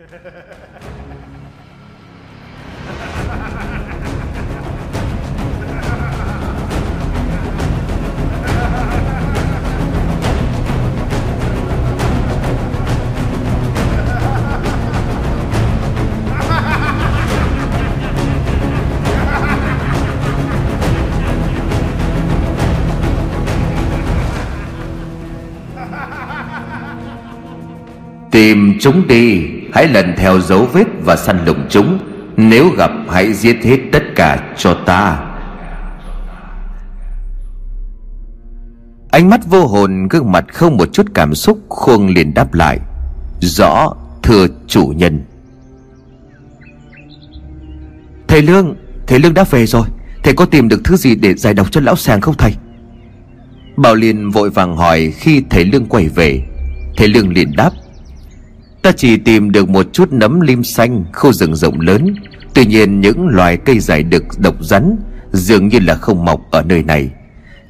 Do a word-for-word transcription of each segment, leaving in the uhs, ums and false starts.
Tìm chúng đi, hãy lần theo dấu vết và săn lùng chúng. Nếu gặp hãy giết hết tất cả cho ta. Ánh mắt vô hồn, gương mặt không một chút cảm xúc. Khuôn liền đáp lại: rõ thưa chủ nhân. Thầy Lương, thầy Lương đã về rồi. Thầy có tìm được thứ gì để giải độc cho lão sàng không thầy? Bảo liền vội vàng hỏi. Khi thầy Lương quay về, thầy Lương liền đáp: ta chỉ tìm được một chút nấm lim xanh khu rừng rộng lớn. Tuy nhiên những loài cây giải được độc rắn dường như là không mọc ở nơi này.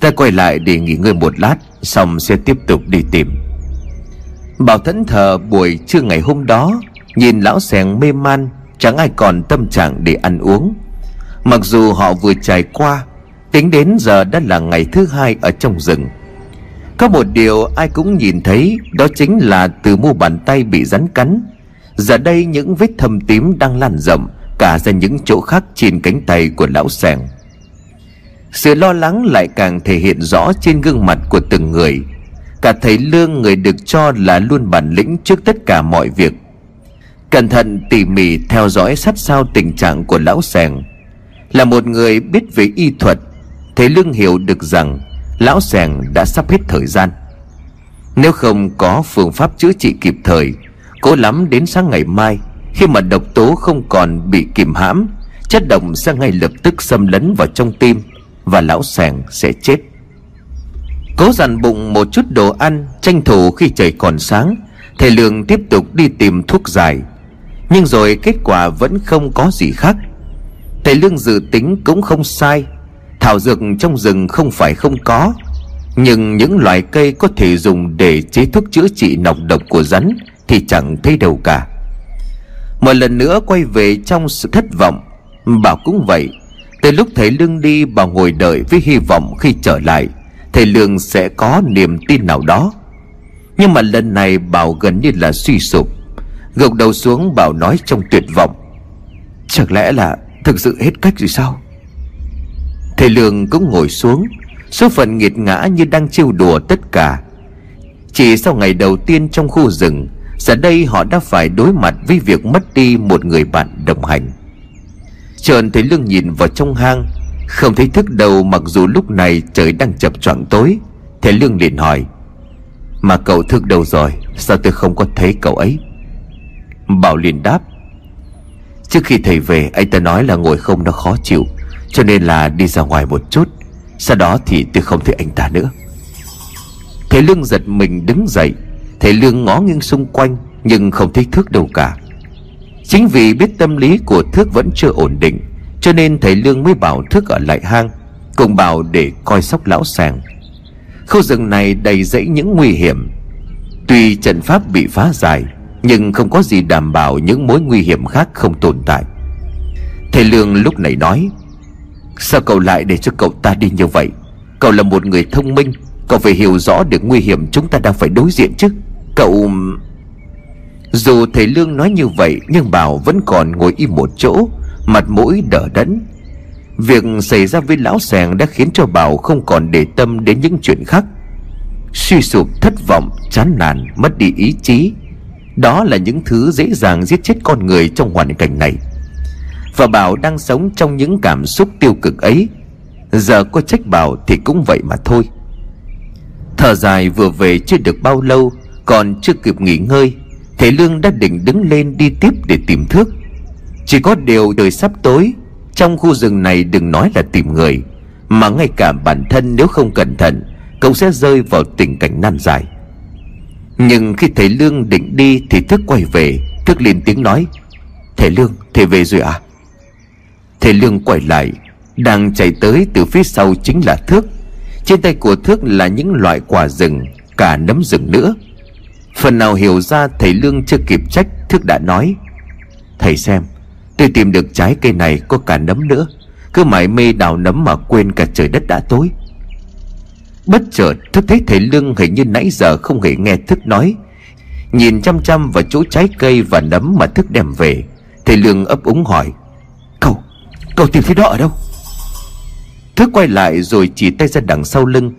Ta quay lại để nghỉ ngơi một lát, xong sẽ tiếp tục đi tìm. Bảo thẫn thờ buổi trưa ngày hôm đó, nhìn lão sàng mê man, chẳng ai còn tâm trạng để ăn uống. Mặc dù họ vừa trải qua, tính đến giờ đã là ngày thứ hai ở trong rừng. Có một điều ai cũng nhìn thấy, đó chính là từ mu bàn tay bị rắn cắn, giờ đây những vết thâm tím đang lan rộng cả ra những chỗ khác trên cánh tay của lão sàng. Sự lo lắng lại càng thể hiện rõ trên gương mặt của từng người. Cả thầy Lương, người được cho là luôn bản lĩnh trước tất cả mọi việc, cẩn thận tỉ mỉ theo dõi sát sao tình trạng của lão sàng. Là một người biết về y thuật, thầy Lương hiểu được rằng lão sàng đã sắp hết thời gian. Nếu không có phương pháp chữa trị kịp thời, cố lắm đến sáng ngày mai, khi mà độc tố không còn bị kìm hãm, chất độc sẽ ngay lập tức xâm lấn vào trong tim và lão sàng sẽ chết. Cố dằn bụng một chút đồ ăn, tranh thủ khi trời còn sáng, thầy Lương tiếp tục đi tìm thuốc giải. Nhưng rồi kết quả vẫn không có gì khác. Thầy Lương dự tính cũng không sai, thảo dược trong rừng không phải không có, nhưng những loại cây có thể dùng để chế thuốc chữa trị nọc độc của rắn thì chẳng thấy đâu cả. Một lần nữa quay về trong sự thất vọng. Bảo cũng vậy. Từ lúc thầy Lương đi, Bảo ngồi đợi với hy vọng khi trở lại thầy Lương sẽ có niềm tin nào đó. Nhưng mà lần này Bảo gần như là suy sụp. Gục đầu xuống, Bảo nói trong tuyệt vọng: chẳng lẽ là thực sự hết cách rồi sao? Thầy Lương cũng ngồi xuống, số phận nghiệt ngã như đang trêu đùa tất cả. Chỉ sau ngày đầu tiên trong khu rừng, giờ đây họ đã phải đối mặt với việc mất đi một người bạn đồng hành. Chợt thầy Lương nhìn vào trong hang, không thấy Thức đâu. Mặc dù lúc này trời đang chập choạng tối, thầy Lương liền hỏi: mà cậu Thức đâu rồi? Sao tôi không có thấy cậu ấy? Bảo liền đáp: trước khi thầy về, anh ta nói là ngồi không nó khó chịu, cho nên là đi ra ngoài một chút. Sau đó thì tôi không thấy anh ta nữa. Thầy Lương giật mình đứng dậy. Thầy Lương ngó nghiêng xung quanh nhưng không thấy Thước đâu cả. Chính vì biết tâm lý của Thước vẫn chưa ổn định, cho nên thầy Lương mới bảo Thước ở lại hang, cùng Bảo để coi sóc lão sàng. Khu rừng này đầy dẫy những nguy hiểm. Tuy trận pháp bị phá giải, nhưng không có gì đảm bảo những mối nguy hiểm khác không tồn tại. Thầy Lương lúc này nói: sao cậu lại để cho cậu ta đi như vậy? Cậu là một người thông minh, cậu phải hiểu rõ được nguy hiểm chúng ta đang phải đối diện chứ. Cậu... Dù thầy Lương nói như vậy, nhưng Bảo vẫn còn ngồi im một chỗ, mặt mũi đờ đẫn. Việc xảy ra với lão sàng đã khiến cho Bảo không còn để tâm đến những chuyện khác. Suy sụp, thất vọng, chán nản, mất đi ý chí, đó là những thứ dễ dàng giết chết con người trong hoàn cảnh này. Và Bảo đang sống trong những cảm xúc tiêu cực ấy. Giờ có trách Bảo thì cũng vậy mà thôi. Thở dài, vừa về chưa được bao lâu, còn chưa kịp nghỉ ngơi, thầy Lương đã định đứng lên đi tiếp để tìm Thước. Chỉ có điều trời sắp tối. Trong khu rừng này đừng nói là tìm người, mà ngay cả bản thân nếu không cẩn thận, cậu sẽ rơi vào tình cảnh nan giải. Nhưng khi thầy Lương định đi thì Thước quay về. Thước lên tiếng nói: thầy Lương, thầy về rồi à? Thầy Lương quay lại, đang chạy tới từ phía sau chính là Thước. Trên tay của Thước là những loại quả rừng, cả nấm rừng nữa. Phần nào hiểu ra, thầy Lương chưa kịp trách, Thức đã nói: "Thầy xem, tôi tìm được trái cây này có cả nấm nữa. Cứ mải mê đào nấm mà quên cả trời đất đã tối." Bất chợt Thức thấy thầy Lương hình như nãy giờ không hề nghe Thức nói, nhìn chăm chăm vào chỗ trái cây và nấm mà Thức đem về. Thầy Lương ấp úng hỏi: Cậu, cậu tìm thấy đó ở đâu?" Thức quay lại rồi chỉ tay ra đằng sau lưng: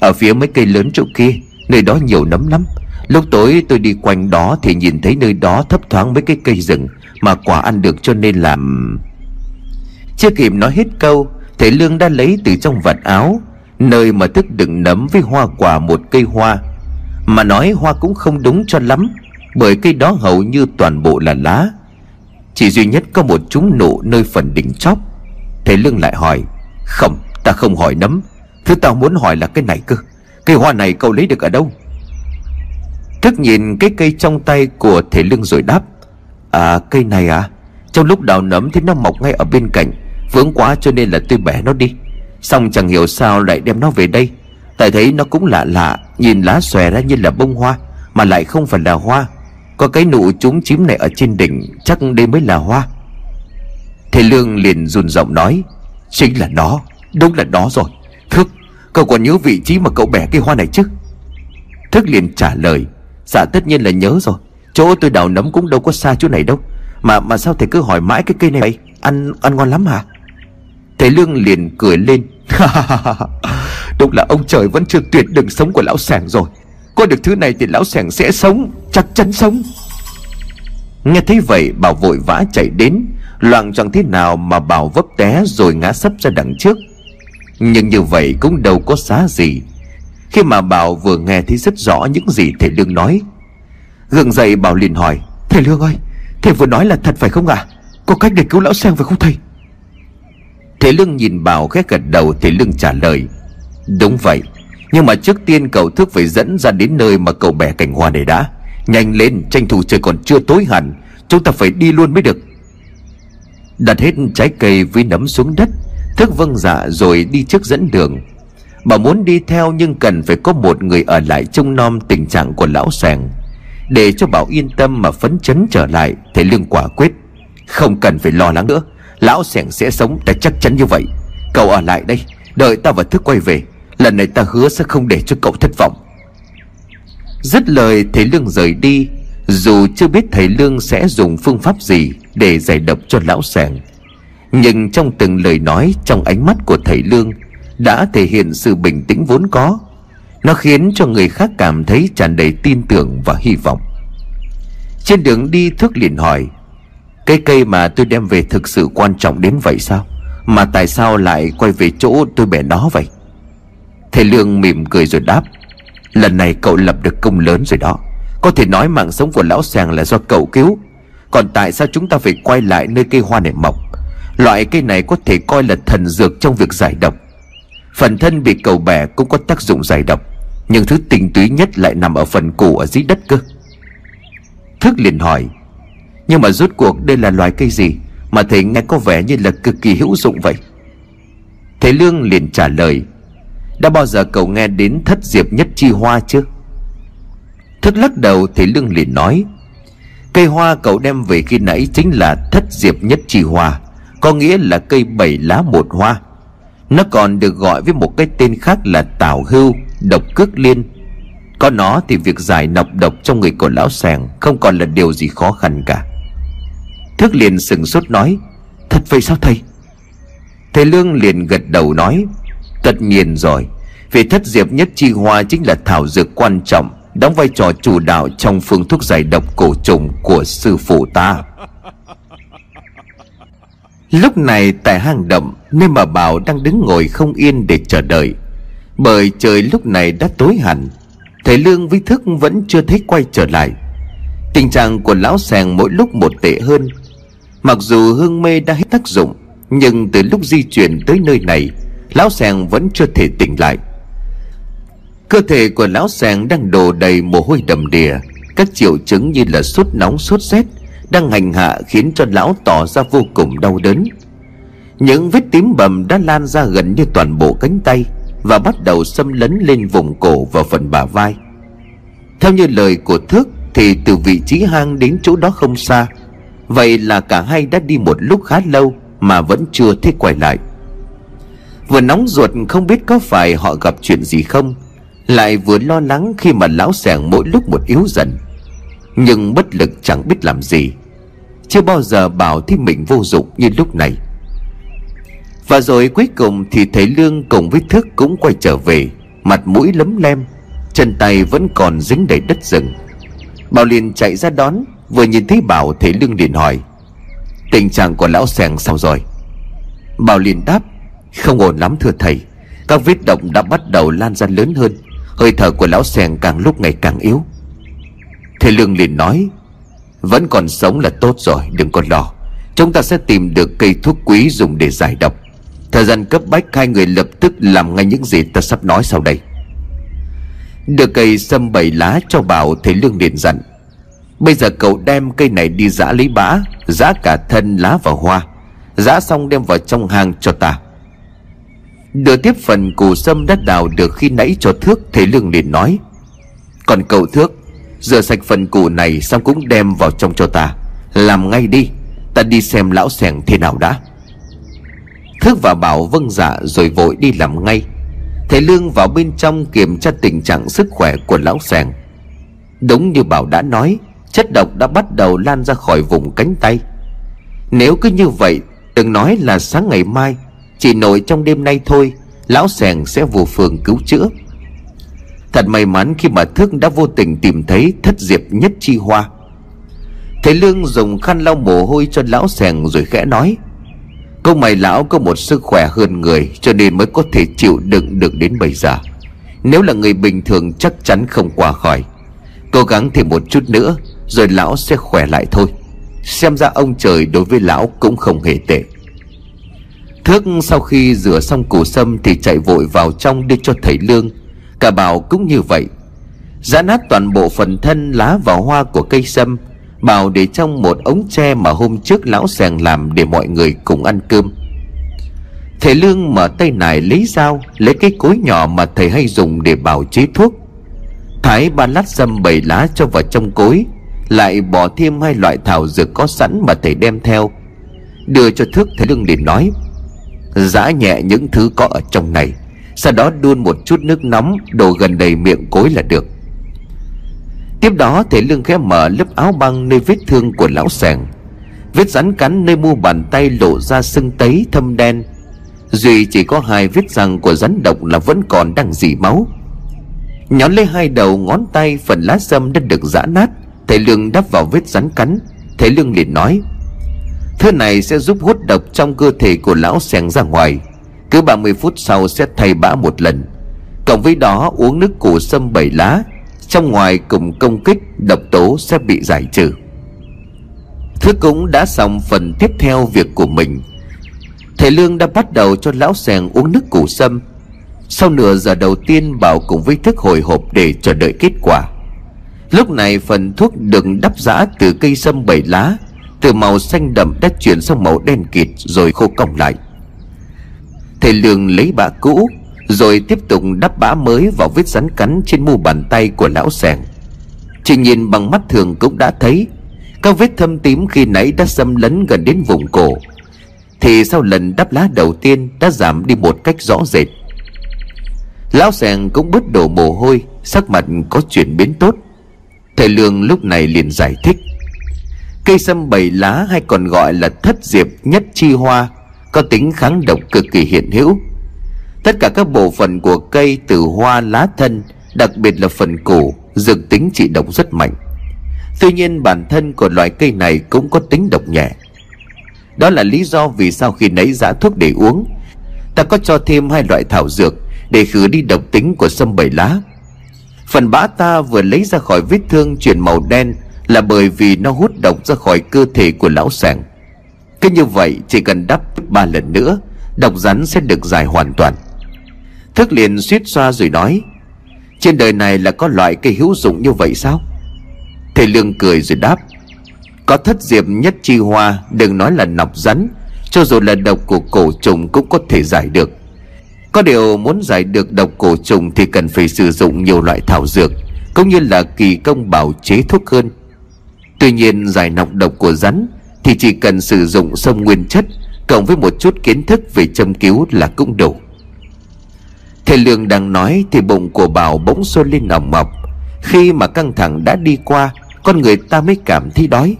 "Ở phía mấy cây lớn chỗ kia, nơi đó nhiều nấm lắm. Lúc tối tôi đi quanh đó thì nhìn thấy nơi đó thấp thoáng mấy cái cây rừng mà quả ăn được, cho nên làm..." Chưa kịp nói hết câu, thầy Lương đã lấy từ trong vạt áo nơi mà Thức đựng nấm với hoa quả một cây hoa. Mà nói hoa cũng không đúng cho lắm, bởi cây đó hầu như toàn bộ là lá, chỉ duy nhất có một chúng nụ nơi phần đỉnh chóp. Thầy Lương lại hỏi: "Không, ta không hỏi nấm. Thứ tao muốn hỏi là cái này cơ. Cây hoa này cậu lấy được ở đâu?" Thức nhìn cái cây trong tay của thầy Lương rồi đáp: "À, cây này à? Trong lúc đào nấm thì nó mọc ngay ở bên cạnh, vướng quá cho nên là tôi bẻ nó đi. Xong chẳng hiểu sao lại đem nó về đây. Tại thấy nó cũng lạ lạ, nhìn lá xòe ra như là bông hoa mà lại không phải là hoa. Có cái nụ chúng chím này ở trên đỉnh, chắc đây mới là hoa." Thầy Lương liền run giọng nói: "Chính là nó, đúng là đó rồi. Thức, cậu còn nhớ vị trí mà cậu bẻ cây hoa này chứ?" Thức liền trả lời: "Dạ tất nhiên là nhớ rồi. Chỗ tôi đào nấm cũng đâu có xa chỗ này đâu. Mà mà sao thầy cứ hỏi mãi cái cây này vậy? Ăn ăn ngon lắm hả?" Thầy Lương liền cười lên: "Đúng là ông trời vẫn chưa tuyệt đường sống của lão Sàng rồi. Có được thứ này thì lão Sàng sẽ sống, chắc chắn sống." Nghe thấy vậy, Bảo vội vã chạy đến. Loạng choạng thế nào mà Bảo vấp té rồi ngã sấp ra đằng trước. Nhưng như vậy cũng đâu có xá gì, khi mà Bảo vừa nghe thấy rất rõ những gì thầy Lương nói. Gượng dậy, Bảo liền hỏi: "Thầy Lương ơi, thầy vừa nói là thật phải không ạ? À? Có cách để cứu lão Sàng phải không thầy?" Thầy Lương nhìn Bảo khẽ gật đầu. Thầy Lương trả lời: "Đúng vậy, nhưng mà trước tiên cậu Thức phải dẫn ra đến nơi mà cậu bẻ cành hoa này đã. Nhanh lên, tranh thủ trời còn chưa tối hẳn, chúng ta phải đi luôn mới được." Đặt hết trái cây với nấm xuống đất, Thức vâng dạ rồi đi trước dẫn đường. Bảo muốn đi theo nhưng cần phải có một người ở lại trông nom tình trạng của lão Sàng. Để cho Bảo yên tâm mà phấn chấn trở lại, thầy Lương quả quyết: "Không cần phải lo lắng nữa, lão Sàng sẽ sống, ta chắc chắn như vậy. Cậu ở lại đây, đợi ta và Thức quay về. Lần này ta hứa sẽ không để cho cậu thất vọng." Dứt lời, thầy Lương rời đi. Dù chưa biết thầy Lương sẽ dùng phương pháp gì để giải độc cho lão Sàng, nhưng trong từng lời nói, trong ánh mắt của thầy Lương đã thể hiện sự bình tĩnh vốn có. Nó khiến cho người khác cảm thấy tràn đầy tin tưởng và hy vọng. Trên đường đi, Thức liền hỏi: "Cái cây mà tôi đem về thực sự quan trọng đến vậy sao? Mà tại sao lại quay về chỗ tôi bẻ nó vậy?" Thầy Lương mỉm cười rồi đáp: "Lần này cậu lập được công lớn rồi đó. Có thể nói mạng sống của lão Sàng là do cậu cứu. Còn tại sao chúng ta phải quay lại nơi cây hoa này mọc? Loại cây này có thể coi là thần dược trong việc giải độc. Phần thân bị cậu bẻ cũng có tác dụng giải độc, nhưng thứ tinh túy nhất lại nằm ở phần cổ ở dưới đất cơ." Thức liền hỏi: "Nhưng mà rốt cuộc đây là loài cây gì mà thầy nghe có vẻ như là cực kỳ hữu dụng vậy?" Thầy Lương liền trả lời: "Đã bao giờ cậu nghe đến thất diệp nhất chi hoa chưa?" Thức lắc đầu. Thầy Lương liền nói: "Cây hoa cậu đem về khi nãy chính là thất diệp nhất chi hoa, có nghĩa là cây bảy lá một hoa. Nó còn được gọi với một cái tên khác là tảo hưu độc cước liên. Có nó thì việc giải nọc độc trong người của lão Sàng không còn là điều gì khó khăn cả." Thức liền sừng sốt nói: "Thật vậy sao thầy?" Thầy Lương liền gật đầu nói: "Tất nhiên rồi, vì thất diệp nhất chi hoa chính là thảo dược quan trọng, đóng vai trò chủ đạo trong phương thuốc giải độc cổ trùng của sư phụ ta." Lúc này tại hang động, nơi mà Bảo đang đứng ngồi không yên để chờ đợi, bởi trời lúc này đã tối hẳn, thầy Lương với Thức vẫn chưa thấy quay trở lại. Tình trạng của lão Sàng mỗi lúc một tệ hơn. Mặc dù hương mê đã hết tác dụng, nhưng từ lúc di chuyển tới nơi này, lão Sàng vẫn chưa thể tỉnh lại. Cơ thể của lão Sàng đang đổ đầy mồ hôi đầm đìa. Các triệu chứng như là sốt nóng, sốt rét đang hành hạ khiến cho lão tỏ ra vô cùng đau đớn. Những vết tím bầm đã lan ra gần như toàn bộ cánh tay và bắt đầu xâm lấn lên vùng cổ và phần bả vai. Theo như lời của Thức thì từ vị trí hang đến chỗ đó không xa. Vậy là cả hai đã đi một lúc khá lâu mà vẫn chưa thấy quay lại. Vừa nóng ruột không biết có phải họ gặp chuyện gì không, lại vừa lo lắng khi mà lão Sàng mỗi lúc một yếu dần. Nhưng bất lực chẳng biết làm gì. Chưa bao giờ Bảo thấy mình vô dụng như lúc này. Và rồi cuối cùng thì thầy Lương cùng với Thức cũng quay trở về, mặt mũi lấm lem, chân tay vẫn còn dính đầy đất rừng. Bảo liền chạy ra đón. Vừa nhìn thấy Bảo, thầy Lương liền hỏi: "Tình trạng của lão Sàng sao rồi?" Bảo liền đáp: "Không ổn lắm thưa thầy. Các vết động đã bắt đầu lan ra lớn hơn. Hơi thở của lão Sàng càng lúc ngày càng yếu." Thầy Lương liền nói: "Vẫn còn sống là tốt rồi, đừng có lo. Chúng ta sẽ tìm được cây thuốc quý dùng để giải độc. Thời gian cấp bách, hai người lập tức làm ngay những gì ta sắp nói sau đây." Được cây sâm bảy lá cho Bảo, thầy Lương liền dặn: "Bây giờ cậu đem cây này đi giã lấy bã, giã cả thân lá và hoa. Giã xong đem vào trong hang cho ta." Đưa tiếp phần củ sâm đã đào được khi nãy cho Thước, thầy Lương liền nói: "Còn cậu Thước, rửa sạch phần củ này xong cũng đem vào trong cho ta. Làm ngay đi, ta đi xem lão Sàng thế nào đã." Thước và Bảo vâng dạ rồi vội đi làm ngay. Thầy Lương vào bên trong kiểm tra tình trạng sức khỏe của lão Sàng. Đúng như Bảo đã nói, chất độc đã bắt đầu lan ra khỏi vùng cánh tay. Nếu cứ như vậy, đừng nói là sáng ngày mai, chỉ nổi trong đêm nay thôi, lão Sàng sẽ vô phương cứu chữa. Thật may mắn khi mà Thức đã vô tình tìm thấy thất diệp nhất chi hoa. Thầy Lương dùng khăn lau mồ hôi cho lão Sàng rồi khẽ nói: "Câu mày lão có một sức khỏe hơn người, cho nên mới có thể chịu đựng được đến bây giờ. Nếu là người bình thường chắc chắn không qua khỏi. Cố gắng thêm một chút nữa rồi lão sẽ khỏe lại thôi. Xem ra ông trời đối với lão cũng không hề tệ." Thức sau khi rửa xong củ sâm thì chạy vội vào trong đưa cho thầy Lương. Cả Bảo cũng như vậy, giã nát toàn bộ phần thân lá và hoa của cây sâm. Bảo để trong một ống tre mà hôm trước lão Sàng làm để mọi người cùng ăn cơm. Thầy Lương mở tay nải lấy dao, lấy cái cối nhỏ mà thầy hay dùng để bào chế thuốc, thái ba lát sâm bảy lá cho vào trong cối, lại bỏ thêm hai loại thảo dược có sẵn mà thầy đem theo. Đưa cho Thức, thầy Lương liền nói: "Giã nhẹ những thứ có ở trong này, sau đó đun một chút nước nóng đổ gần đầy miệng cối là được." Tiếp đó thầy Lương khẽ mở lớp áo băng nơi vết thương của lão Sàng. Vết rắn cắn nơi mu bàn tay lộ ra sưng tấy thâm đen, duy chỉ có hai vết răng của rắn độc là vẫn còn đang rỉ máu. Nhón lấy hai đầu ngón tay phần lá sâm đã được giã nát, thầy Lương đắp vào vết rắn cắn. Thầy Lương liền nói: "Thứ này sẽ giúp hút độc trong cơ thể của lão Sàng ra ngoài. Cứ ba mươi phút sau sẽ thay bã một lần, cộng với đó uống nước củ sâm bảy lá, trong ngoài cùng công kích, độc tố sẽ bị giải trừ." Thứ cũng đã xong phần tiếp theo việc của mình. Thầy Lương đã bắt đầu cho lão Sàng uống nước củ sâm. Sau nửa giờ đầu tiên, Bảo cùng với Thức hồi hộp để chờ đợi kết quả. Lúc này phần thuốc được đắp giã từ cây sâm bảy lá, từ màu xanh đậm đã chuyển sang màu đen kịt rồi khô cong lại. Thầy Lương lấy bã cũ rồi tiếp tục đắp bã mới vào vết rắn cắn trên mu bàn tay của lão Sàng. Chỉ nhìn bằng mắt thường cũng đã thấy các vết thâm tím khi nãy đã xâm lấn gần đến vùng cổ, thì sau lần đắp lá đầu tiên đã giảm đi một cách rõ rệt. Lão Sàng cũng bớt đổ mồ hôi, sắc mặt có chuyển biến tốt. Thầy Lương lúc này liền giải thích: "Cây sâm bảy lá hay còn gọi là thất diệp nhất chi hoa có tính kháng độc cực kỳ hiện hữu. Tất cả các bộ phận của cây từ hoa lá thân, đặc biệt là phần củ, dược tính trị độc rất mạnh. Tuy nhiên bản thân của loại cây này cũng có tính độc nhẹ. Đó là lý do vì sao khi nãy giã thuốc để uống, ta có cho thêm hai loại thảo dược để khử đi độc tính của sâm bảy lá. Phần bã ta vừa lấy ra khỏi vết thương chuyển màu đen là bởi vì nó hút độc ra khỏi cơ thể của lão Sàng. Cứ như vậy chỉ cần đắp ba lần nữa, độc rắn sẽ được giải hoàn toàn." Thức liền suýt xoa rồi nói: "Trên đời này là có loại cây hữu dụng như vậy sao?" Thầy Lương cười rồi đáp: "Có thất diệp nhất chi hoa, đừng nói là nọc rắn, cho dù là độc của cổ trùng cũng có thể giải được. Có điều muốn giải được độc cổ trùng thì cần phải sử dụng nhiều loại thảo dược, cũng như là kỳ công bào chế thuốc hơn. Tuy nhiên giải nọc độc của rắn thì chỉ cần sử dụng xông nguyên chất cộng với một chút kiến thức về châm cứu là cũng đủ. Thầy Lương đang nói thì bụng của Bảo bỗng sôi lên ầm ầm. Khi mà căng thẳng đã đi qua, con người ta mới cảm thấy đói.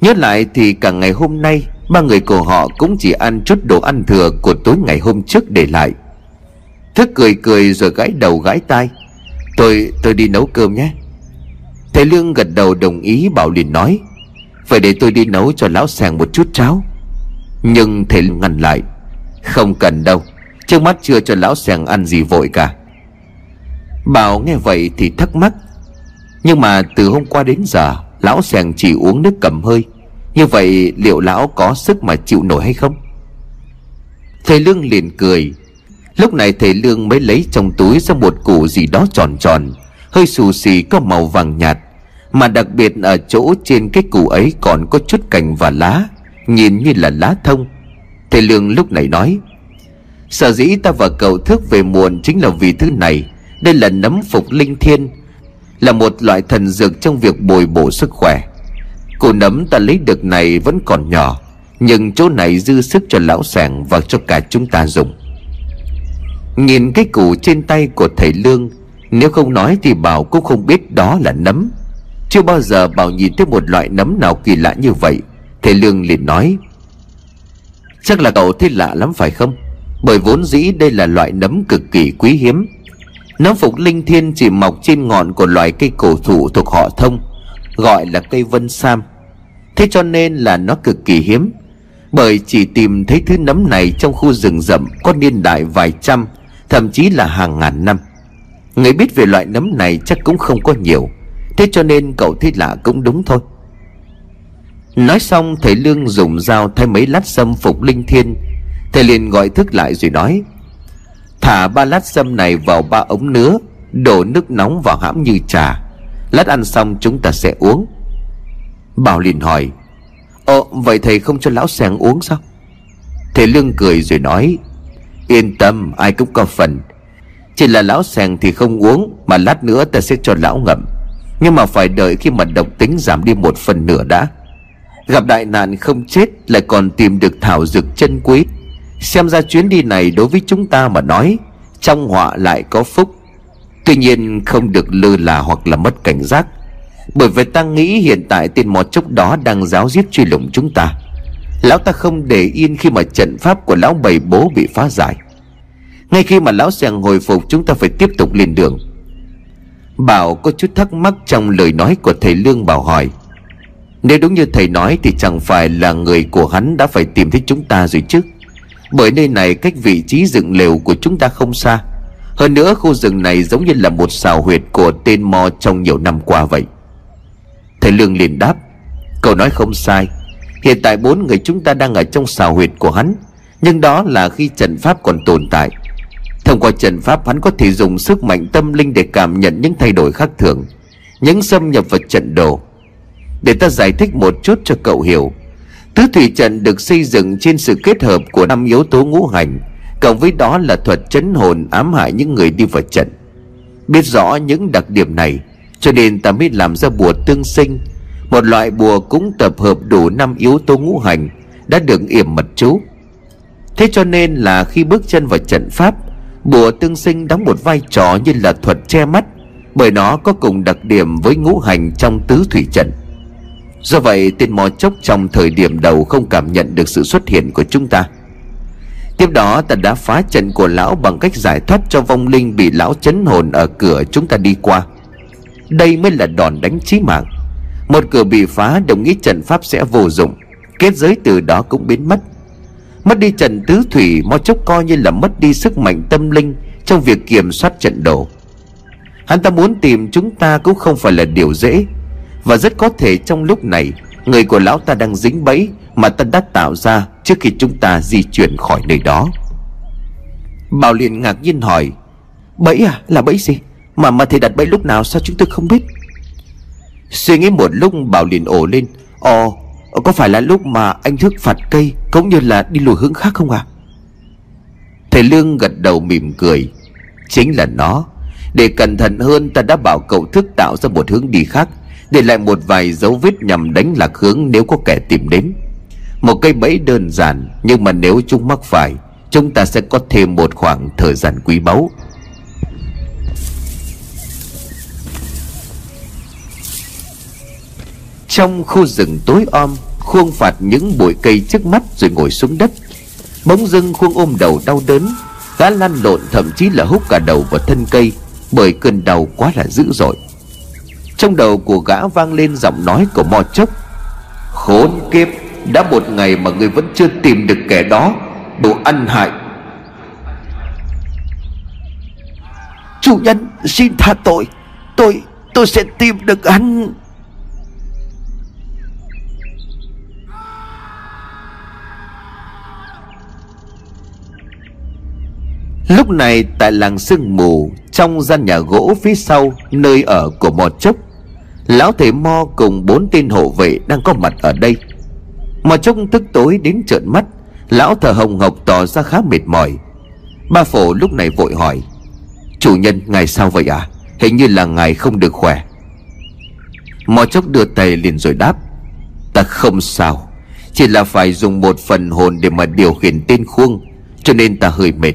Nhớ lại thì cả ngày hôm nay ba người của họ cũng chỉ ăn chút đồ ăn thừa của tối ngày hôm trước để lại. Thức cười cười rồi gãi đầu gãi tai. Tôi tôi đi nấu cơm nhé. Thầy Lương gật đầu đồng ý. Bảo liền nói, vậy để tôi đi nấu cho lão Sàng một chút cháo. Nhưng thầy Lương ngăn lại, không cần đâu, trước mắt chưa cho lão Sàng ăn gì vội cả. Bảo nghe vậy thì thắc mắc, nhưng mà từ hôm qua đến giờ lão Sàng chỉ uống nước cầm hơi, như vậy liệu lão có sức mà chịu nổi hay không? Thầy Lương liền cười. Lúc này thầy Lương mới lấy trong túi ra một củ gì đó tròn tròn, hơi xù xì, có màu vàng nhạt. Mà đặc biệt ở chỗ trên cái củ ấy còn có chút cành và lá, nhìn như là lá thông. Thầy Lương lúc này nói, sở dĩ ta và cậu Thức về muộn chính là vì thứ này. Đây là nấm phục linh thiên, là một loại thần dược trong việc bồi bổ sức khỏe. Củ nấm ta lấy được này vẫn còn nhỏ, nhưng chỗ này dư sức cho lão Sàng và cho cả chúng ta dùng. Nhìn cái củ trên tay của thầy Lương, nếu không nói thì Bảo cũng không biết đó là nấm. Chưa bao giờ Bảo nhìn thấy một loại nấm nào kỳ lạ như vậy. Thầy Lương liền nói, chắc là cậu thấy lạ lắm phải không? Bởi vốn dĩ đây là loại nấm cực kỳ quý hiếm. Nấm phục linh thiên chỉ mọc trên ngọn của loài cây cổ thụ thuộc họ Thông, gọi là cây vân sam. Thế cho nên là nó cực kỳ hiếm, bởi chỉ tìm thấy thứ nấm này trong khu rừng rậm có niên đại vài trăm, thậm chí là hàng ngàn năm. Người biết về loại nấm này chắc cũng không có nhiều, thế cho nên cậu thấy lạ cũng đúng thôi. Nói xong thầy Lương dùng dao thay mấy lát sâm phục linh thiên. Thầy liền gọi Thức lại rồi nói, thả ba lát sâm này vào ba ống nứa, đổ nước nóng vào hãm như trà. Lát ăn xong chúng ta sẽ uống. Bảo liền hỏi, Ồ vậy thầy không cho lão Sàng uống sao? Thầy Lương cười rồi nói, yên tâm, ai cũng có phần. Chỉ là lão Sàng thì không uống, mà lát nữa ta sẽ cho lão ngậm. Nhưng mà phải đợi khi mà độc tính giảm đi một phần nửa đã. Gặp đại nạn không chết, lại còn tìm được thảo dược chân quý. Xem ra chuyến đi này đối với chúng ta mà nói, trong họa lại có phúc. Tuy nhiên không được lơ là hoặc là mất cảnh giác, bởi vì ta nghĩ hiện tại tên Mò Chốc đó đang ráo riết truy lùng chúng ta. Lão ta không để yên khi mà trận pháp của lão Bảy Bố bị phá giải. Ngay khi mà lão Sàng hồi phục, chúng ta phải tiếp tục lên đường. Bảo có chút thắc mắc trong lời nói của thầy Lương. Bảo hỏi, nếu đúng như thầy nói thì chẳng phải là người của hắn đã phải tìm thấy chúng ta rồi chứ? Bởi nơi này cách vị trí dựng lều của chúng ta không xa. Hơn nữa khu rừng này giống như là một xào huyệt của tên Mò trong nhiều năm qua vậy. Thầy Lương liền đáp, cậu nói không sai. Hiện tại bốn người chúng ta đang ở trong xào huyệt của hắn, nhưng đó là khi trận pháp còn tồn tại. Thông qua trận pháp hắn có thể dùng sức mạnh tâm linh để cảm nhận những thay đổi khác thường, những xâm nhập vào trận đồ. Để ta giải thích một chút cho cậu hiểu. Tứ thủy trận được xây dựng trên sự kết hợp của năm yếu tố ngũ hành, cộng với đó là thuật trấn hồn ám hại những người đi vào trận. Biết rõ những đặc điểm này cho nên ta mới làm ra bùa tương sinh, một loại bùa cũng tập hợp đủ năm yếu tố ngũ hành đã được yểm mật chú. Thế cho nên là khi bước chân vào trận pháp, bùa tương sinh đóng một vai trò như là thuật che mắt, bởi nó có cùng đặc điểm với ngũ hành trong tứ thủy trận. Do vậy tên Mò Chốc trong thời điểm đầu không cảm nhận được sự xuất hiện của chúng ta. Tiếp đó ta đã phá trận của lão bằng cách giải thoát cho vong linh bị lão chấn hồn ở cửa chúng ta đi qua. Đây mới là đòn đánh chí mạng. Một cửa bị phá đồng nghĩa trận pháp sẽ vô dụng, kết giới từ đó cũng biến mất. Mất đi trận tứ thủy, Mò Chốc coi như là mất đi sức mạnh tâm linh trong việc kiểm soát trận đồ. Hắn ta muốn tìm chúng ta cũng không phải là điều dễ, và rất có thể trong lúc này người của lão ta đang dính bẫy mà ta đã tạo ra trước khi chúng ta di chuyển khỏi nơi đó. Bảo liền ngạc nhiên hỏi, bẫy à? Là bẫy gì? Mà mà thầy đặt bẫy lúc nào sao chúng tôi không biết? Suy nghĩ một lúc, Bảo liền ồ lên, Ồ có phải là lúc mà anh Thức phạt cây cũng như là đi lùi hướng khác không ạ? À? Thầy Lương gật đầu mỉm cười, chính là nó. Để cẩn thận hơn, ta đã bảo cậu Thức tạo ra một hướng đi khác, để lại một vài dấu vết nhằm đánh lạc hướng nếu có kẻ tìm đến. Một cây bẫy đơn giản, nhưng mà nếu chúng mắc phải, chúng ta sẽ có thêm một khoảng thời gian quý báu. Trong khu rừng tối om, Khuôn phạt những bụi cây trước mắt rồi ngồi xuống đất. Bỗng dưng Khuôn ôm đầu đau đớn, gã lăn lộn, thậm chí là húc cả đầu vào thân cây bởi cơn đau quá là dữ dội. Trong đầu của gã vang lên giọng nói của Mò Chốc: "Khốn kiếp, đã một ngày mà ngươi vẫn chưa tìm được kẻ đó, đồ ăn hại." "Chủ nhân xin tha tội, tôi tôi sẽ tìm được hắn." Lúc này tại làng sương mù, trong gian nhà gỗ phía sau nơi ở của Mò Chốc, lão thầy Mo cùng bốn tên hộ vệ đang có mặt ở đây. Mò Chốc tức tối đến trợn mắt, lão thở hồng hộc tỏ ra khá mệt mỏi. Ba Phổ lúc này vội hỏi: "Chủ nhân, ngài sao vậy ạ? À? Hình như là ngài không được khỏe." Mò Chốc đưa tay liền rồi đáp: "Ta không sao, chỉ là phải dùng một phần hồn để mà điều khiển tên Khuôn, cho nên ta hơi mệt.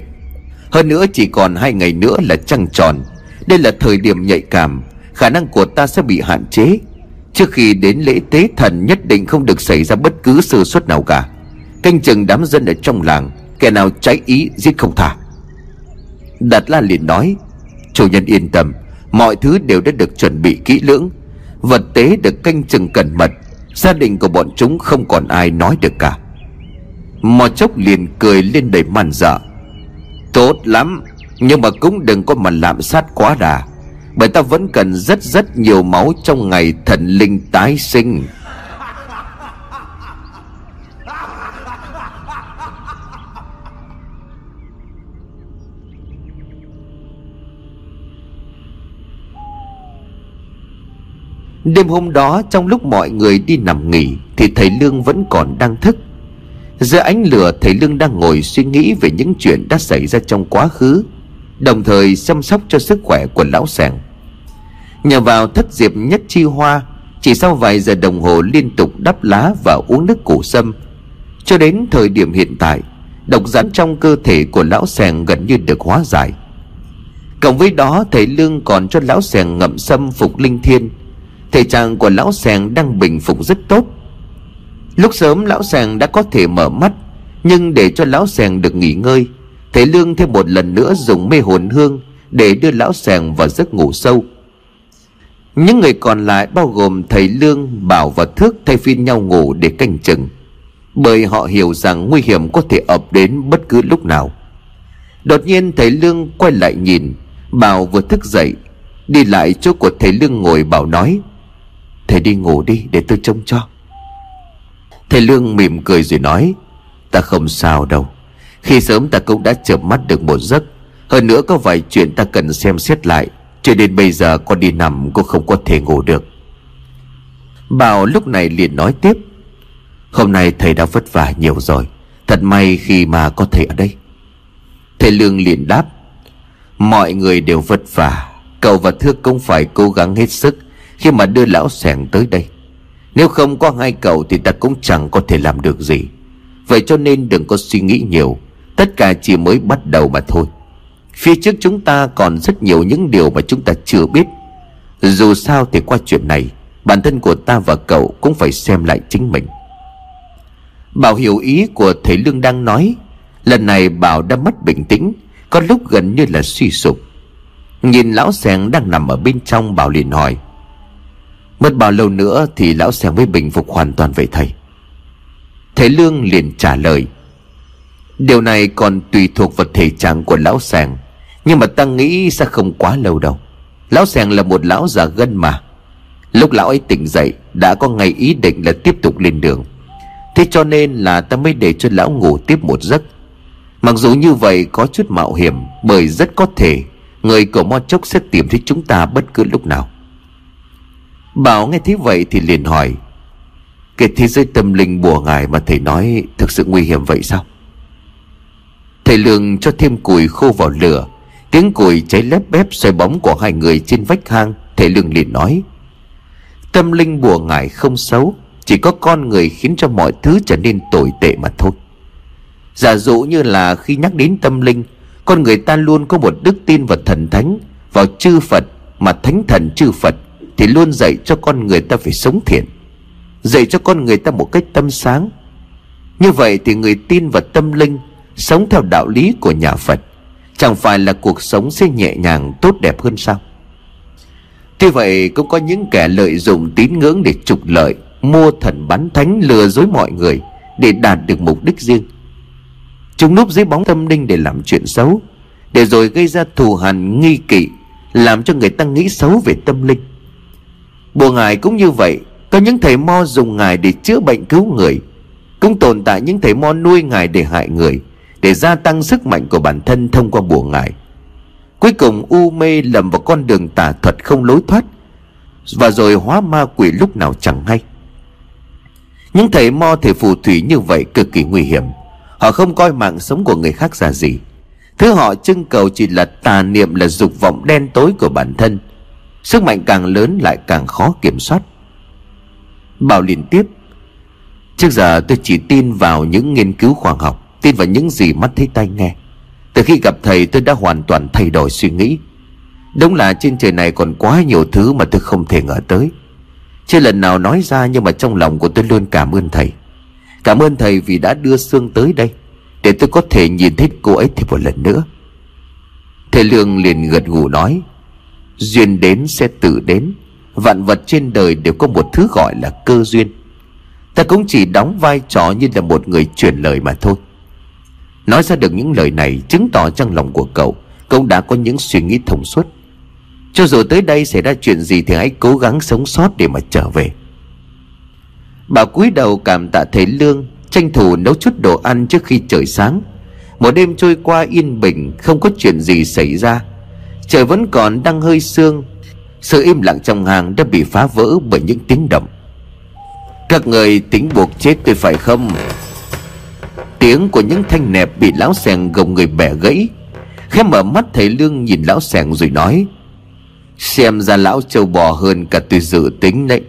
Hơn nữa chỉ còn hai ngày nữa là trăng tròn, đây là thời điểm nhạy cảm, khả năng của ta sẽ bị hạn chế. Trước khi đến lễ tế thần nhất định không được xảy ra bất cứ sơ suất nào cả. Canh chừng đám dân ở trong làng, kẻ nào trái ý giết không thả." Đạt La liền nói: "Chủ nhân yên tâm, mọi thứ đều đã được chuẩn bị kỹ lưỡng, vật tế được canh chừng cẩn mật, gia đình của bọn chúng không còn ai nói được cả." Mò Chốc liền cười lên đầy man dợ: "Tốt lắm, nhưng mà cũng đừng có mà lạm sát quá đà, bởi ta vẫn cần rất rất nhiều máu trong ngày thần linh tái sinh." Đêm hôm đó, trong lúc mọi người đi nằm nghỉ thì thầy Lương vẫn còn đang thức. Giữa ánh lửa, thầy Lương đang ngồi suy nghĩ về những chuyện đã xảy ra trong quá khứ, đồng thời chăm sóc cho sức khỏe của lão Sàng. Nhờ vào thất diệp nhất chi hoa, chỉ sau vài giờ đồng hồ liên tục đắp lá và uống nước củ sâm, cho đến thời điểm hiện tại, độc rắn trong cơ thể của lão Sàng gần như được hóa giải. Cộng với đó, thầy Lương còn cho lão Sàng ngậm sâm phục linh thiên. Thể trạng của lão Sàng đang bình phục rất tốt. Lúc sớm lão Sàng đã có thể mở mắt, nhưng để cho lão Sàng được nghỉ ngơi, thầy Lương thêm một lần nữa dùng mê hồn hương để đưa lão Sàng vào giấc ngủ sâu. Những người còn lại bao gồm thầy Lương, Bảo và Thức thay phiên nhau ngủ để canh chừng, bởi họ hiểu rằng nguy hiểm có thể ập đến bất cứ lúc nào. Đột nhiên thầy Lương quay lại nhìn, Bảo vừa thức dậy. Đi lại chỗ của thầy Lương ngồi, Bảo nói: "Thầy đi ngủ đi, để tôi trông cho." Thầy Lương mỉm cười rồi nói: "Ta không sao đâu. Khi sớm ta cũng đã chợp mắt được một giấc. Hơn nữa có vài chuyện ta cần xem xét lại, cho đến bây giờ con đi nằm cũng không có thể ngủ được." Bảo lúc này liền nói tiếp: "Hôm nay thầy đã vất vả nhiều rồi. Thật may khi mà có thầy ở đây." Thầy Lương liền đáp: "Mọi người đều vất vả. Cậu và Thước cũng phải cố gắng hết sức khi mà đưa lão Sàng tới đây. Nếu không có hai cậu thì ta cũng chẳng có thể làm được gì. Vậy cho nên đừng có suy nghĩ nhiều, tất cả chỉ mới bắt đầu mà thôi. Phía trước chúng ta còn rất nhiều những điều mà chúng ta chưa biết. Dù sao thì qua chuyện này, bản thân của ta và cậu cũng phải xem lại chính mình." Bảo hiểu ý của thầy Lương đang nói. Lần này Bảo đã mất bình tĩnh, có lúc gần như là suy sụp. Nhìn lão Sàng đang nằm ở bên trong, Bảo liền hỏi: "Mất bao lâu nữa thì lão Sàng mới bình phục hoàn toàn vậy thầy?" Thầy Lương liền trả lời: "Điều này còn tùy thuộc vào thể trạng của lão Sàng, nhưng mà ta nghĩ sẽ không quá lâu đâu. Lão Sàng là một lão già gân mà. Lúc lão ấy tỉnh dậy đã có ngay ý định là tiếp tục lên đường. Thế cho nên là ta mới để cho lão ngủ tiếp một giấc. Mặc dù như vậy có chút mạo hiểm, bởi rất có thể người của Mò Chốc sẽ tìm thấy chúng ta bất cứ lúc nào." Bảo nghe thế vậy thì liền hỏi: "Cái thế giới tâm linh bùa ngài mà thầy nói thực sự nguy hiểm vậy sao?" Thầy Lương cho thêm củi khô vào lửa, Tiếng củi cháy lép bép xoay bóng của hai người trên vách hang. Thầy Lương liền nói: tâm linh bùa ngải không xấu, chỉ có con người khiến cho mọi thứ trở nên tồi tệ mà thôi. Giả dụ như là khi nhắc đến tâm linh, con người ta luôn có một đức tin vào thần thánh, vào chư Phật, mà thánh thần chư Phật thì luôn dạy cho con người ta phải sống thiện, dạy cho con người ta một cách tâm sáng. Như vậy thì người tin vào tâm linh, sống theo đạo lý của nhà Phật, chẳng phải là cuộc sống sẽ nhẹ nhàng tốt đẹp hơn sao? Tuy vậy cũng có những kẻ lợi dụng tín ngưỡng để trục lợi, mua thần bán thánh, lừa dối mọi người để đạt được mục đích riêng. Chúng núp dưới bóng tâm linh để làm chuyện xấu, để rồi gây ra thù hằn nghi kỵ, làm cho người ta nghĩ xấu về tâm linh. Bùa ngải cũng như vậy. Có những thầy mo dùng ngải để chữa bệnh cứu người, cũng tồn tại những thầy mo nuôi ngải để hại người, để gia tăng sức mạnh của bản thân thông qua bùa ngải. Cuối cùng u mê lầm vào con đường tà thuật không lối thoát, và rồi hóa ma quỷ lúc nào chẳng hay. Những thầy mo, thầy phù thủy như vậy cực kỳ nguy hiểm. Họ không coi mạng sống của người khác ra gì. Thứ họ trưng cầu chỉ là tà niệm, là dục vọng đen tối của bản thân. Sức mạnh càng lớn lại càng khó kiểm soát. Bảo liền tiếp: trước giờ tôi chỉ tin vào những nghiên cứu khoa học, tin vào những gì mắt thấy tai nghe. Từ khi gặp thầy tôi đã hoàn toàn thay đổi suy nghĩ. Đúng là trên trời này còn quá nhiều thứ mà tôi không thể ngờ tới. Chưa lần nào nói ra, nhưng mà trong lòng của tôi luôn cảm ơn thầy. Cảm ơn thầy vì đã đưa Sương tới đây, để tôi có thể nhìn thấy cô ấy thêm một lần nữa. Thầy Lương liền gật gù nói: duyên đến sẽ tự đến. Vạn vật trên đời đều có một thứ gọi là cơ duyên. Ta cũng chỉ đóng vai trò như là một người truyền lời mà thôi. Nói ra được những lời này chứng tỏ trong lòng của cậu cũng đã có những suy nghĩ thông suốt. Cho dù tới đây xảy ra chuyện gì thì hãy cố gắng sống sót để mà trở về. Bảo cúi đầu cảm tạ thầy Lương, tranh thủ nấu chút đồ ăn trước khi trời sáng. Một đêm trôi qua yên bình, không có chuyện gì xảy ra. Trời vẫn còn đang hơi sương. Sự im lặng trong hang đã bị phá vỡ bởi những tiếng động. Các người tính buộc chết tôi phải không? Tiếng của những thanh nẹp bị lão Sàng gồng người bẻ gãy. Khẽ mở mắt, thầy Lương nhìn lão Sàng rồi nói: xem ra lão trâu bò hơn cả tôi dự tính đấy.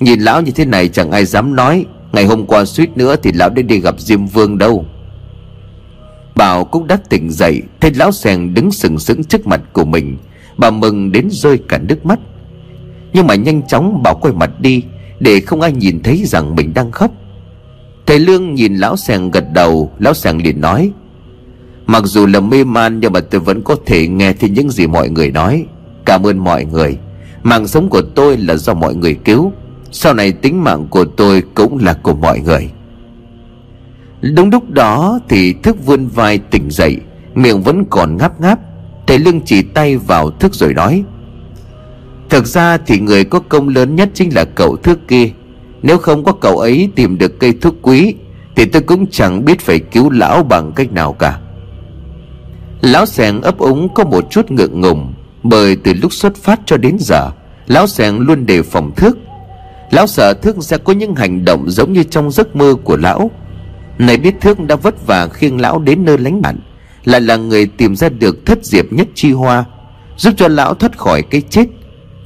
Nhìn lão như thế này chẳng ai dám nói. Ngày hôm qua suýt nữa thì lão đã đi gặp Diêm Vương đâu. Bảo cũng đã tỉnh dậy, thấy lão Sàng đứng sừng sững trước mặt của mình. Bà mừng đến rơi cả nước mắt. Nhưng mà nhanh chóng Bảo quay mặt đi, để không ai nhìn thấy rằng mình đang khóc. Thầy Lương nhìn lão Sàng gật đầu. Lão Sàng liền nói: mặc dù là mê man nhưng mà tôi vẫn có thể nghe thấy những gì mọi người nói. Cảm ơn mọi người. Mạng sống của tôi là do mọi người cứu. Sau này tính mạng của tôi cũng là của mọi người. Đúng lúc đó thì Thức vươn vai tỉnh dậy, miệng vẫn còn ngáp ngáp. Thầy Lương chỉ tay vào Thức rồi nói: thực ra thì người có công lớn nhất chính là cậu Thức kia. Nếu không có cậu ấy tìm được cây thuốc quý thì tôi cũng chẳng biết phải cứu lão bằng cách nào cả. Lão Xèn ấp úng có một chút ngượng ngùng, bởi từ lúc xuất phát cho đến giờ lão Xèn luôn đề phòng Thức. Lão sợ Thức sẽ có những hành động giống như trong giấc mơ của lão. Này biết Thức đã vất vả khiêng lão đến nơi lánh nạn, lại là người tìm ra được thất diệp nhất chi hoa, giúp cho lão thoát khỏi cái chết,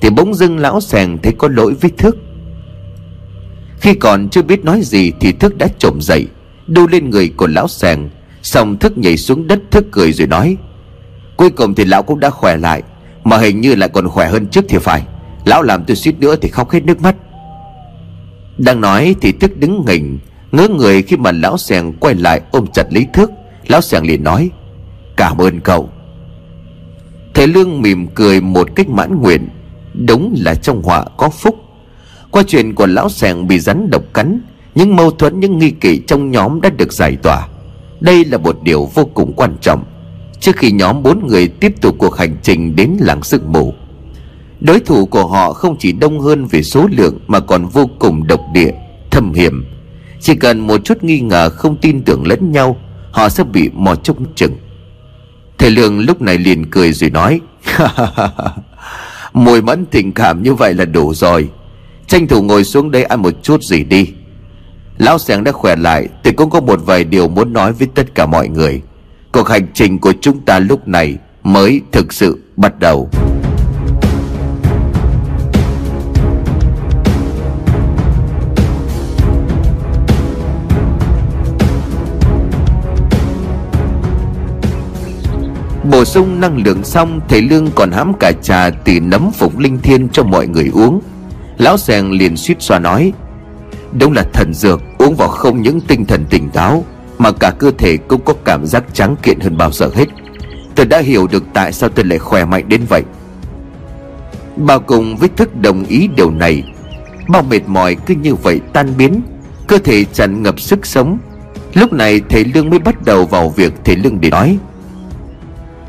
thì bỗng dưng lão Xèn thấy có lỗi với Thức. Khi còn chưa biết nói gì thì Thức đã chồm dậy đu lên người của lão Xèn, xong Thức nhảy xuống đất. Thức cười rồi nói: cuối cùng thì lão cũng đã khỏe lại, mà hình như lại còn khỏe hơn trước thì phải. Lão làm tôi suýt nữa thì khóc hết nước mắt. Đang nói thì Thức đứng nghỉnh ngớ người khi mà lão Xèn quay lại ôm chặt lấy Thức. Lão Xèn liền nói: cảm ơn cậu. Thầy Lương mỉm cười một cách mãn nguyện. Đúng là trong họa có phúc. Qua chuyện của lão Xèn bị rắn độc cắn, những mâu thuẫn, những nghi kỵ trong nhóm đã được giải tỏa. Đây là một điều vô cùng quan trọng trước khi nhóm bốn người tiếp tục cuộc hành trình đến làng sương mù. Đối thủ của họ không chỉ đông hơn về số lượng mà còn vô cùng độc địa, thâm hiểm. Chỉ cần một chút nghi ngờ, không tin tưởng lẫn nhau, họ sẽ bị mò chốc chừng. Thầy Lương lúc này liền cười rồi nói: mùi mẫn tình cảm như vậy là đủ rồi. Tranh thủ ngồi xuống đây ăn một chút gì đi. Lão Xèn đã khỏe lại, tôi cũng có một vài điều muốn nói với tất cả mọi người. Cuộc hành trình của chúng ta lúc này mới thực sự bắt đầu. Bổ sung năng lượng xong, thầy Lương còn hãm cả trà tỷ nấm phục linh thiên cho mọi người uống. Lão Sàng liền suýt xoa nói: đúng là thần dược, uống vào không những tinh thần tỉnh táo mà cả cơ thể cũng có cảm giác tráng kiện hơn bao giờ hết. Tôi đã hiểu được tại sao tôi lại khỏe mạnh đến vậy. Bao cùng với Thức đồng ý điều này. Bao mệt mỏi cứ như vậy tan biến, cơ thể tràn ngập sức sống. Lúc này thầy Lương mới bắt đầu vào việc. Thầy Lương để nói: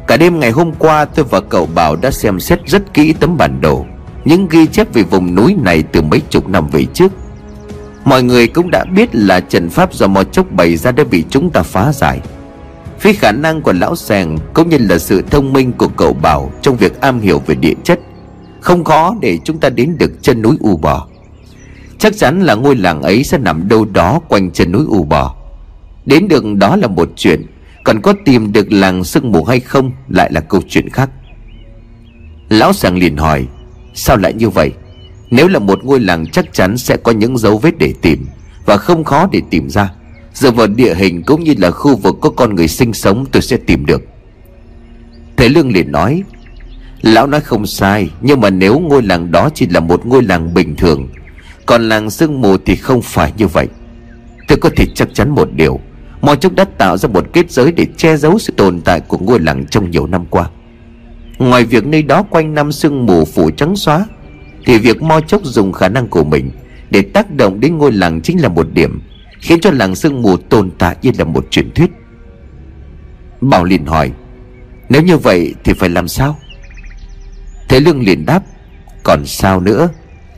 cả đêm ngày hôm qua tôi và cậu Bảo đã xem xét rất kỹ tấm bản đồ, những ghi chép về vùng núi này từ mấy chục năm về trước. Mọi người cũng đã biết là trận pháp do Mò Chốc bày ra đã bị chúng ta phá giải. Với khả năng của Lão Sàng cũng như là sự thông minh của cậu Bảo trong việc am hiểu về địa chất, không khó để chúng ta đến được chân núi U Bò. Chắc chắn là ngôi làng ấy sẽ nằm đâu đó quanh chân núi U Bò. Đến được đó là một chuyện, còn có tìm được làng sương mù hay không lại là câu chuyện khác. Lão Sàng liền hỏi: sao lại như vậy? Nếu là một ngôi làng chắc chắn sẽ có những dấu vết để tìm, và không khó để tìm ra. Dựa vào địa hình cũng như là khu vực có con người sinh sống, tôi sẽ tìm được. Thầy Lương liền nói: lão nói không sai, nhưng mà nếu ngôi làng đó chỉ là một ngôi làng bình thường, còn làng sương mù thì không phải như vậy. Tôi có thể chắc chắn một điều, Mò Chốc đã tạo ra một kết giới để che giấu sự tồn tại của ngôi làng trong nhiều năm qua. Ngoài việc nơi đó quanh năm sương mù phủ trắng xóa, thì việc Mò Chốc dùng khả năng của mình để tác động đến ngôi làng chính là một điểm khiến cho làng sương mù tồn tại như là một truyền thuyết. Bảo liền hỏi: nếu như vậy thì phải làm sao? Thế Lương liền đáp: còn sao nữa,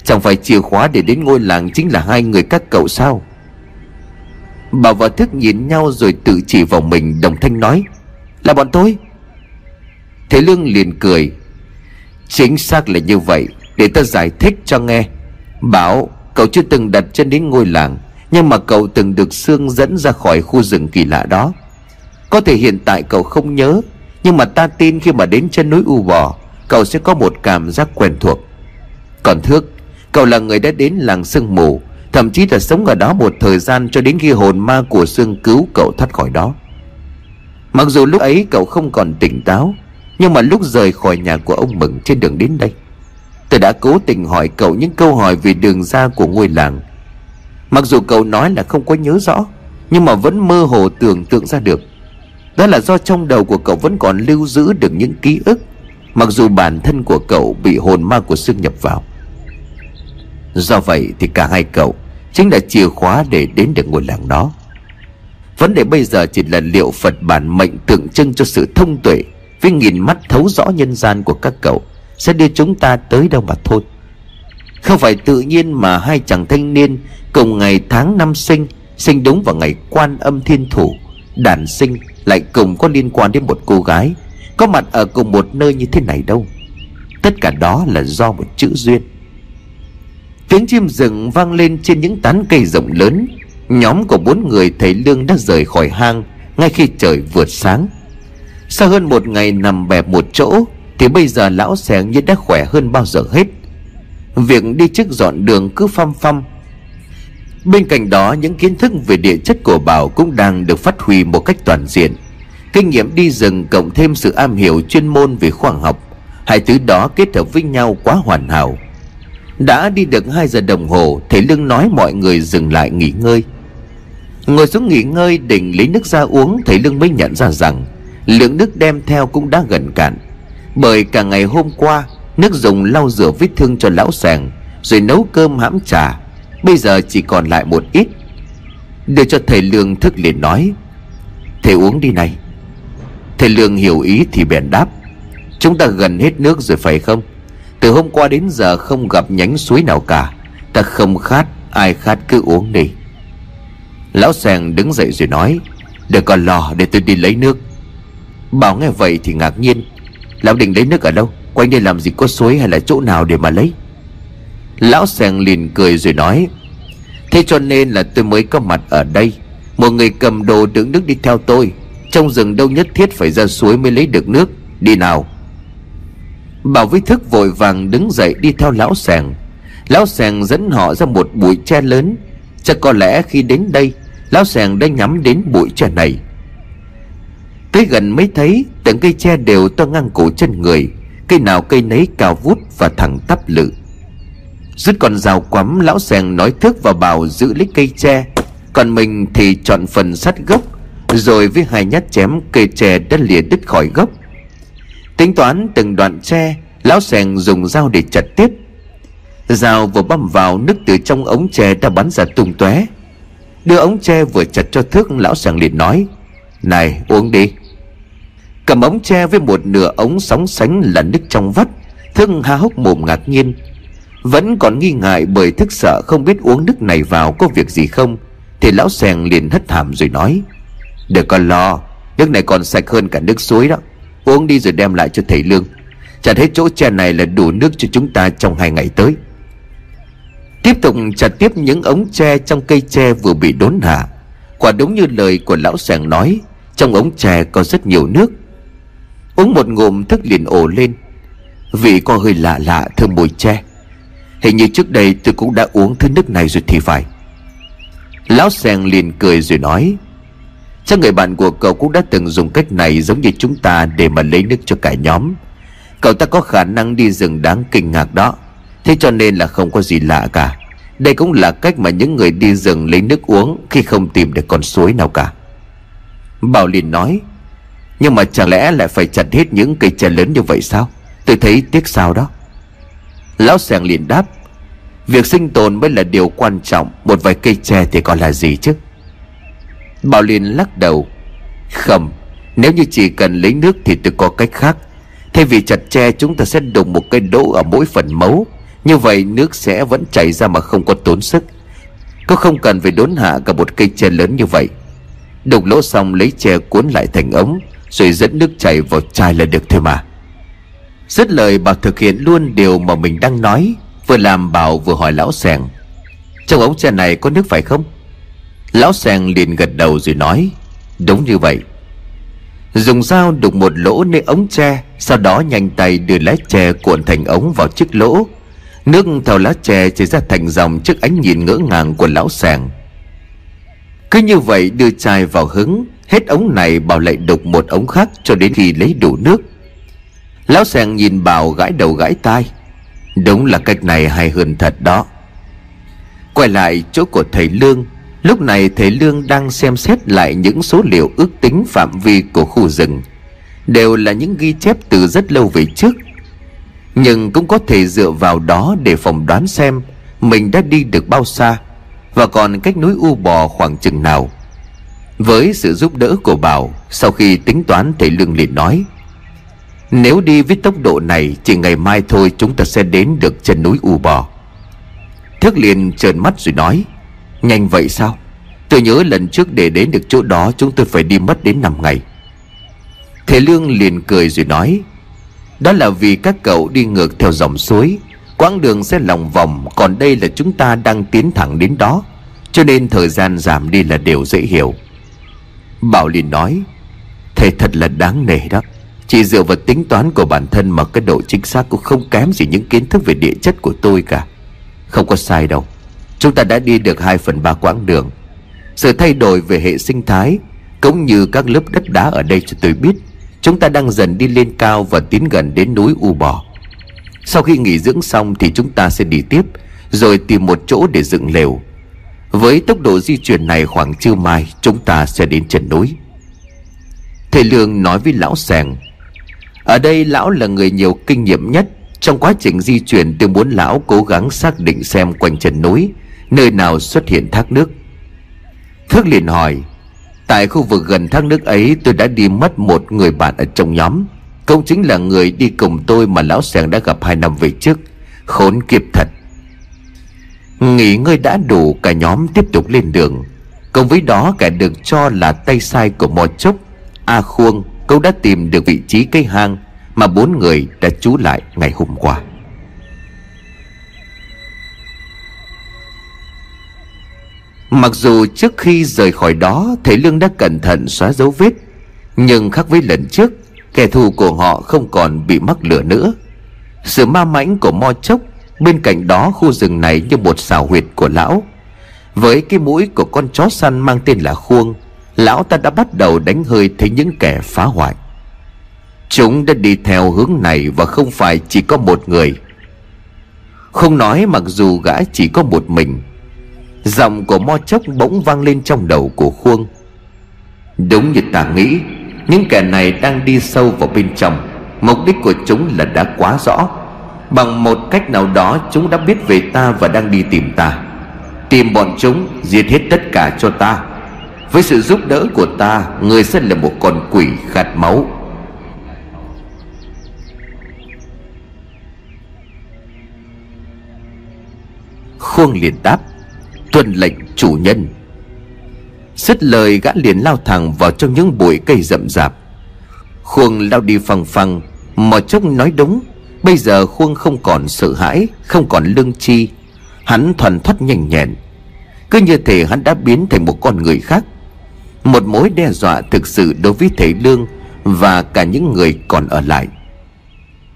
chẳng phải chìa khóa để đến ngôi làng chính là hai người các cậu sao? Bảo và Thức nhìn nhau rồi tự chỉ vào mình, đồng thanh nói: là bọn tôi. Thế Lương liền cười: chính xác là như vậy, để ta giải thích cho nghe. Bảo, cậu chưa từng đặt chân đến ngôi làng, nhưng mà cậu từng được Sương dẫn ra khỏi khu rừng kỳ lạ đó. Có thể hiện tại cậu không nhớ, nhưng mà ta tin khi mà đến chân núi U Bò, cậu sẽ có một cảm giác quen thuộc. Còn Thước, cậu là người đã đến làng sương mù, thậm chí là sống ở đó một thời gian cho đến khi hồn ma của Sương cứu cậu thoát khỏi đó. Mặc dù lúc ấy cậu không còn tỉnh táo, nhưng mà lúc rời khỏi nhà của ông Mừng trên đường đến đây, tôi đã cố tình hỏi cậu những câu hỏi về đường ra của ngôi làng. Mặc dù cậu nói là không có nhớ rõ, nhưng mà vẫn mơ hồ tưởng tượng ra được. Đó là do trong đầu của cậu vẫn còn lưu giữ được những ký ức, mặc dù bản thân của cậu bị hồn ma của Sương nhập vào. Do vậy thì cả hai cậu chính là chìa khóa để đến được ngôi làng đó. Vấn đề bây giờ chỉ là liệu Phật bản mệnh tượng trưng cho sự thông tuệ với nghìn mắt thấu rõ nhân gian của các cậu sẽ đưa chúng ta tới đâu mà thôi. Không phải tự nhiên mà hai chàng thanh niên cùng ngày tháng năm sinh, sinh đúng vào ngày quan âm thiên thủ đản sinh, lại cùng có liên quan đến một cô gái có mặt ở cùng một nơi như thế này đâu. Tất cả đó là do một chữ duyên. Tiếng chim rừng vang lên trên những tán cây rộng lớn. Nhóm của bốn người thầy Lương đã rời khỏi hang ngay khi trời vừa sáng. Sau hơn một ngày nằm bẹp một chỗ thì bây giờ Lão Xèn như đã khỏe hơn bao giờ hết. Việc đi trước dọn đường cứ phăm phăm. Bên cạnh đó, những kiến thức về địa chất của Bảo cũng đang được phát huy một cách toàn diện. Kinh nghiệm đi rừng cộng thêm sự am hiểu chuyên môn về khoa học, hai thứ đó kết hợp với nhau quá hoàn hảo. Đã đi được hai giờ đồng hồ, thầy Lương nói mọi người dừng lại nghỉ ngơi. Ngồi xuống nghỉ ngơi định lấy nước ra uống, thầy Lương mới nhận ra rằng lượng nước đem theo cũng đã gần cạn. Bởi cả ngày hôm qua, nước dùng lau rửa vết thương cho Lão Sàng, rồi nấu cơm hãm trà, bây giờ chỉ còn lại một ít. Đưa cho thầy Lương, Thức liền nói: thầy uống đi này. Thầy Lương hiểu ý thì bèn đáp: chúng ta gần hết nước rồi phải không? Từ hôm qua đến giờ không gặp nhánh suối nào cả. Ta không khát, ai khát cứ uống đi. Lão Sàng đứng dậy rồi nói: đừng còn lo, để tôi đi lấy nước. Bảo nghe vậy thì ngạc nhiên: lão định lấy nước ở đâu? Quanh đây làm gì có suối hay là chỗ nào để mà lấy? Lão Sàng liền cười rồi nói: thế cho nên là tôi mới có mặt ở đây. Một người cầm đồ đựng nước đi theo tôi. Trong rừng đâu nhất thiết phải ra suối mới lấy được nước, đi nào. Bảo với Thức vội vàng đứng dậy đi theo Lão Sàng. Lão Sàng dẫn họ ra một bụi tre lớn. Chắc có lẽ khi đến đây Lão Sàng đã nhắm đến bụi tre này. Tới gần mới thấy từng cây tre đều to ngang cổ chân người, cây nào cây nấy cao vút và thẳng tắp lự. Rút con dao quắm, Lão Sàng nói Thức và Bảo giữ lấy cây tre, còn mình thì chọn phần sát gốc, rồi với hai nhát chém cây tre đã lìa đứt khỏi gốc. Tính toán từng đoạn tre, Lão Sàng dùng dao để chặt tiếp. Dao vừa băm vào, nước từ trong ống tre đã bắn ra tung tóe. Đưa ống tre vừa chặt cho Thức, Lão Sàng liền nói: "Này, uống đi." Cầm ống tre với một nửa ống sóng sánh là nước trong vắt, Thức há hốc mồm ngạc nhiên. Vẫn còn nghi ngại bởi Thức sợ không biết uống nước này vào có việc gì không, thì Lão Sàng liền hất hàm rồi nói: "Đừng có lo, nước này còn sạch hơn cả nước suối đó. Uống đi rồi đem lại cho thầy Lương. Chặt hết chỗ tre này là đủ nước cho chúng ta trong hai ngày tới." Tiếp tục chặt tiếp những ống tre trong cây tre vừa bị đốn hạ. Quả đúng như lời của Lão Sàng nói, trong ống tre có rất nhiều nước. Uống một ngụm, Thức liền ồ lên, vì có hơi lạ lạ thơm mùi tre. Hình như trước đây tôi cũng đã uống thứ nước này rồi thì phải. Lão Sàng liền cười rồi nói: "Chắc người bạn của cậu cũng đã từng dùng cách này giống như chúng ta để mà lấy nước cho cả nhóm. Cậu ta có khả năng đi rừng đáng kinh ngạc đó. Thế cho nên là không có gì lạ cả. Đây cũng là cách mà những người đi rừng lấy nước uống khi không tìm được con suối nào cả." Bảo liền nói: "Nhưng mà chẳng lẽ lại phải chặt hết những cây tre lớn như vậy sao? Tôi thấy tiếc sao đó." Lão Sàng liền đáp: "Việc sinh tồn mới là điều quan trọng. Một vài cây tre thì còn là gì chứ?" Bảo liền lắc đầu: "Không, nếu như chỉ cần lấy nước thì tôi có cách khác. Thay vì chặt tre, chúng ta sẽ đục một cây đỗ ở mỗi phần mấu. Như vậy nước sẽ vẫn chảy ra mà không có tốn sức. Có không cần phải đốn hạ cả một cây tre lớn như vậy. Đục lỗ xong lấy tre cuốn lại thành ống, rồi dẫn nước chảy vào chai là được thôi mà." Dứt lời, Bảo thực hiện luôn điều mà mình đang nói. Vừa làm, Bảo vừa hỏi Lão Sàng: "Trong ống tre này có nước phải không?" Lão Sàng liền gật đầu rồi nói: "Đúng như vậy." Dùng dao đục một lỗ nơi ống tre, sau đó nhanh tay đưa lá tre cuộn thành ống vào chiếc lỗ. Nước theo lá tre chảy ra thành dòng trước ánh nhìn ngỡ ngàng của Lão Sàng. Cứ như vậy đưa chai vào hứng, hết ống này Bảo lại đục một ống khác cho đến khi lấy đủ nước. Lão Sàng nhìn Bảo gãi đầu gãi tai: "Đúng là cách này hay hơn thật đó." Quay lại chỗ của thầy Lương. Lúc này thầy Lương đang xem xét lại những số liệu ước tính phạm vi của khu rừng. Đều là những ghi chép từ rất lâu về trước, nhưng cũng có thể dựa vào đó để phỏng đoán xem mình đã đi được bao xa và còn cách núi U Bò khoảng chừng nào. Với sự giúp đỡ của Bảo, sau khi tính toán, thầy Lương liền nói: "Nếu đi với tốc độ này, chỉ ngày mai thôi chúng ta sẽ đến được chân núi U Bò." Thức liền trợn mắt rồi nói: "Nhanh vậy sao? Tôi nhớ lần trước để đến được chỗ đó chúng tôi phải đi mất đến năm ngày. Thầy Lương liền cười rồi nói: "Đó là vì các cậu đi ngược theo dòng suối, quãng đường sẽ lòng vòng, còn đây là chúng ta đang tiến thẳng đến đó, cho nên thời gian giảm đi là điều dễ hiểu." Bảo liền nói: "Thầy thật là đáng nể đó. Chỉ dựa vào tính toán của bản thân mà cái độ chính xác cũng không kém gì những kiến thức về địa chất của tôi cả. Không có sai đâu. Chúng ta đã đi được hai phần ba quãng đường. Sự thay đổi về hệ sinh thái cũng như các lớp đất đá ở đây cho tôi biết chúng ta đang dần đi lên cao và tiến gần đến núi U Bò. Sau khi nghỉ dưỡng xong thì chúng ta sẽ đi tiếp, rồi tìm một chỗ để dựng lều. Với tốc độ di chuyển này, khoảng trưa mai chúng ta sẽ đến chân núi." Thầy Lương nói với Lão Sàng. Ở đây lão là người nhiều kinh nghiệm nhất. Trong quá trình di chuyển, tôi muốn lão cố gắng xác định xem quanh chân núi nơi nào xuất hiện thác nước. Thức liền hỏi: "Tại khu vực gần thác nước ấy, tôi đã đi mất một người bạn ở trong nhóm. Cũng chính là người đi cùng tôi mà Lão Sàng đã gặp hai năm về trước. Khốn kiếp thật." Nghỉ ngơi đã đủ, cả nhóm tiếp tục lên đường. Cùng với đó, cả được cho là tay sai của Mò Chốc, A Khuôn cũng đã tìm được vị trí cây hang mà bốn người đã trú lại ngày hôm qua. Mặc dù trước khi rời khỏi đó, thầy Lương đã cẩn thận xóa dấu vết, nhưng khác với lần trước, kẻ thù của họ không còn bị mắc lửa nữa. Sự ma mãnh của Mò Chốc, bên cạnh đó khu rừng này như một xào huyệt của lão. Với cái mũi của con chó săn mang tên là Khuôn, lão ta đã bắt đầu đánh hơi thấy những kẻ phá hoại. Chúng đã đi theo hướng này và không phải chỉ có một người. Không nói mặc dù gã chỉ có một mình. Giọng của Mò Chốc bỗng vang lên trong đầu của Khuôn. Đúng như ta nghĩ, những kẻ này đang đi sâu vào bên trong. Mục đích của chúng là đã quá rõ. Bằng một cách nào đó chúng đã biết về ta và đang đi tìm ta. Tìm bọn chúng, giết hết tất cả cho ta. Với sự giúp đỡ của ta, người sẽ là một con quỷ khát máu. Khuôn liền đáp: tuân lệnh chủ nhân. Dứt lời gã liền lao thẳng vào trong những bụi cây rậm rạp. Khuôn lao đi phăng phăng. Mò Chốc nói đúng. Bây giờ Khuôn không còn sợ hãi, không còn lương tri. Hắn thoăn thoắt nhanh nhẹn, cứ như thể hắn đã biến thành một con người khác. Một mối đe dọa thực sự đối với Thầy Lương và cả những người còn ở lại.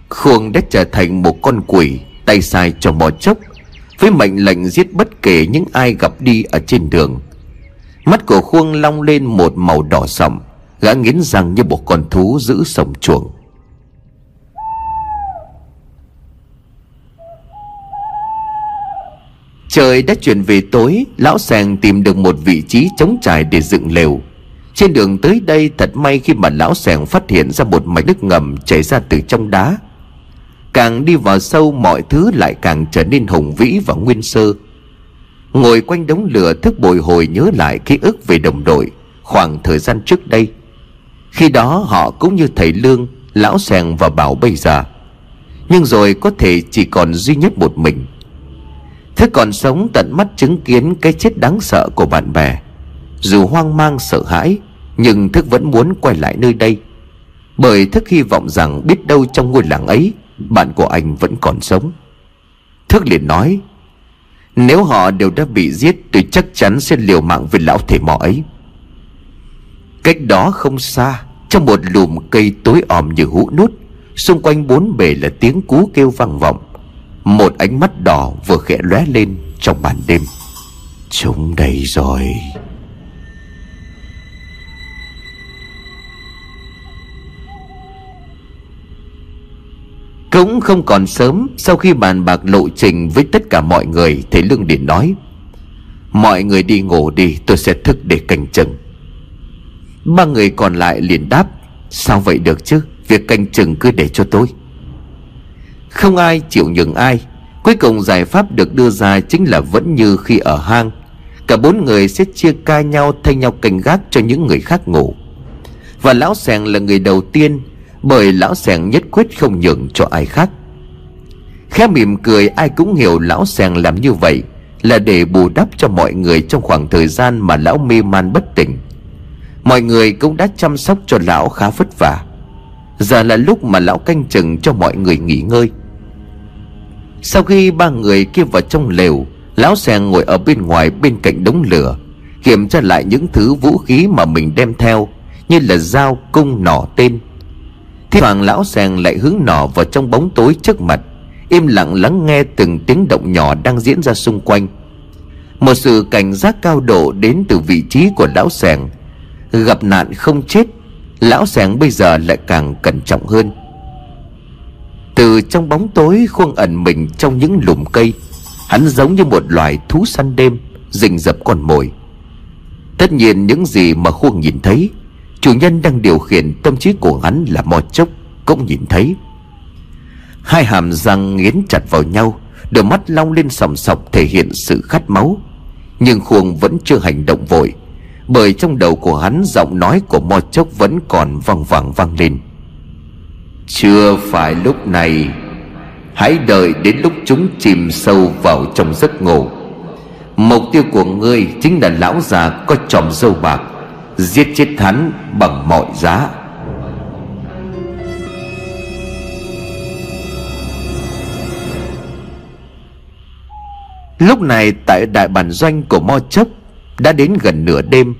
Khuôn đã trở thành một con quỷ tay sai cho Mò Chốc, với mệnh lệnh giết bất kể những ai gặp đi ở trên đường. Mắt của Khuôn long lên một màu đỏ sậm. Gã nghiến răng như một con thú giữ sổng chuồng. Trời đã chuyển về tối. Lão Sàng tìm được một vị trí trống trải để dựng lều. Trên đường tới đây thật may khi mà Lão Sàng phát hiện ra một mạch nước ngầm chảy ra từ trong đá. Càng đi vào sâu, mọi thứ lại càng trở nên hùng vĩ và nguyên sơ. Ngồi quanh đống lửa, Thức bồi hồi nhớ lại ký ức về đồng đội khoảng thời gian trước đây. Khi đó họ cũng như Thầy Lương, Lão Xèn và Bảo bây giờ. Nhưng rồi có thể chỉ còn duy nhất một mình. Thức còn sống tận mắt chứng kiến cái chết đáng sợ của bạn bè. Dù hoang mang sợ hãi, nhưng Thức vẫn muốn quay lại nơi đây, bởi Thức hy vọng rằng biết đâu trong ngôi làng ấy bạn của anh vẫn còn sống. Thức liền nói: nếu họ đều đã bị giết, tôi chắc chắn sẽ liều mạng với lão thầy mò ấy. Cách đó không xa, trong một lùm cây tối om như hũ nút, xung quanh bốn bề là tiếng cú kêu vang vọng. Một ánh mắt đỏ vừa khẽ lóe lên trong màn đêm. Chúng đây rồi. Cũng không còn sớm. Sau khi bàn bạc lộ trình với tất cả mọi người, Thầy Lương điện nói: mọi người đi ngủ đi, tôi sẽ thức để canh chừng. Ba người còn lại liền đáp: sao vậy được chứ, việc canh chừng cứ để cho tôi. Không ai chịu nhường ai. Cuối cùng giải pháp được đưa ra chính là vẫn như khi ở hang, cả bốn người sẽ chia ca nhau thay nhau canh gác cho những người khác ngủ. Và Lão Sàng là người đầu tiên, bởi Lão Sàng nhất quyết không nhường cho ai khác. Khẽ mỉm cười, ai cũng hiểu Lão Sàng làm như vậy là để bù đắp cho mọi người trong khoảng thời gian mà lão mê man bất tỉnh. Mọi người cũng đã chăm sóc cho lão khá vất vả. Giờ là lúc mà lão canh chừng cho mọi người nghỉ ngơi. Sau khi ba người kia vào trong lều, Lão Sàng ngồi ở bên ngoài bên cạnh đống lửa, kiểm tra lại những thứ vũ khí mà mình đem theo, như là dao, cung, nỏ, tên. Thì thoảng Lão Sàng lại hướng nỏ vào trong bóng tối trước mặt, im lặng lắng nghe từng tiếng động nhỏ đang diễn ra xung quanh. Một sự cảnh giác cao độ đến từ vị trí của Lão Sàng. Gặp nạn không chết, Lão Sàng bây giờ lại càng cẩn trọng hơn. Từ trong bóng tối, Khuôn ẩn mình trong những lùm cây. Hắn giống như một loài thú săn đêm rình rập con mồi. Tất nhiên những gì mà Khuôn nhìn thấy, chủ nhân đang điều khiển tâm trí của hắn là Mò Chốc cũng nhìn thấy. Hai hàm răng nghiến chặt vào nhau, đôi mắt long lên sòng sọc thể hiện sự khát máu. Nhưng Khuôn vẫn chưa hành động vội, bởi trong đầu của hắn giọng nói của Mò Chốc vẫn còn vang vang vang lên: chưa phải lúc này, hãy đợi đến lúc chúng chìm sâu vào trong giấc ngủ. Mục tiêu của ngươi chính là lão già có chòm râu bạc, giết chết hắn bằng mọi giá. Lúc này tại đại bản doanh của Mò Chốc đã đến gần nửa đêm.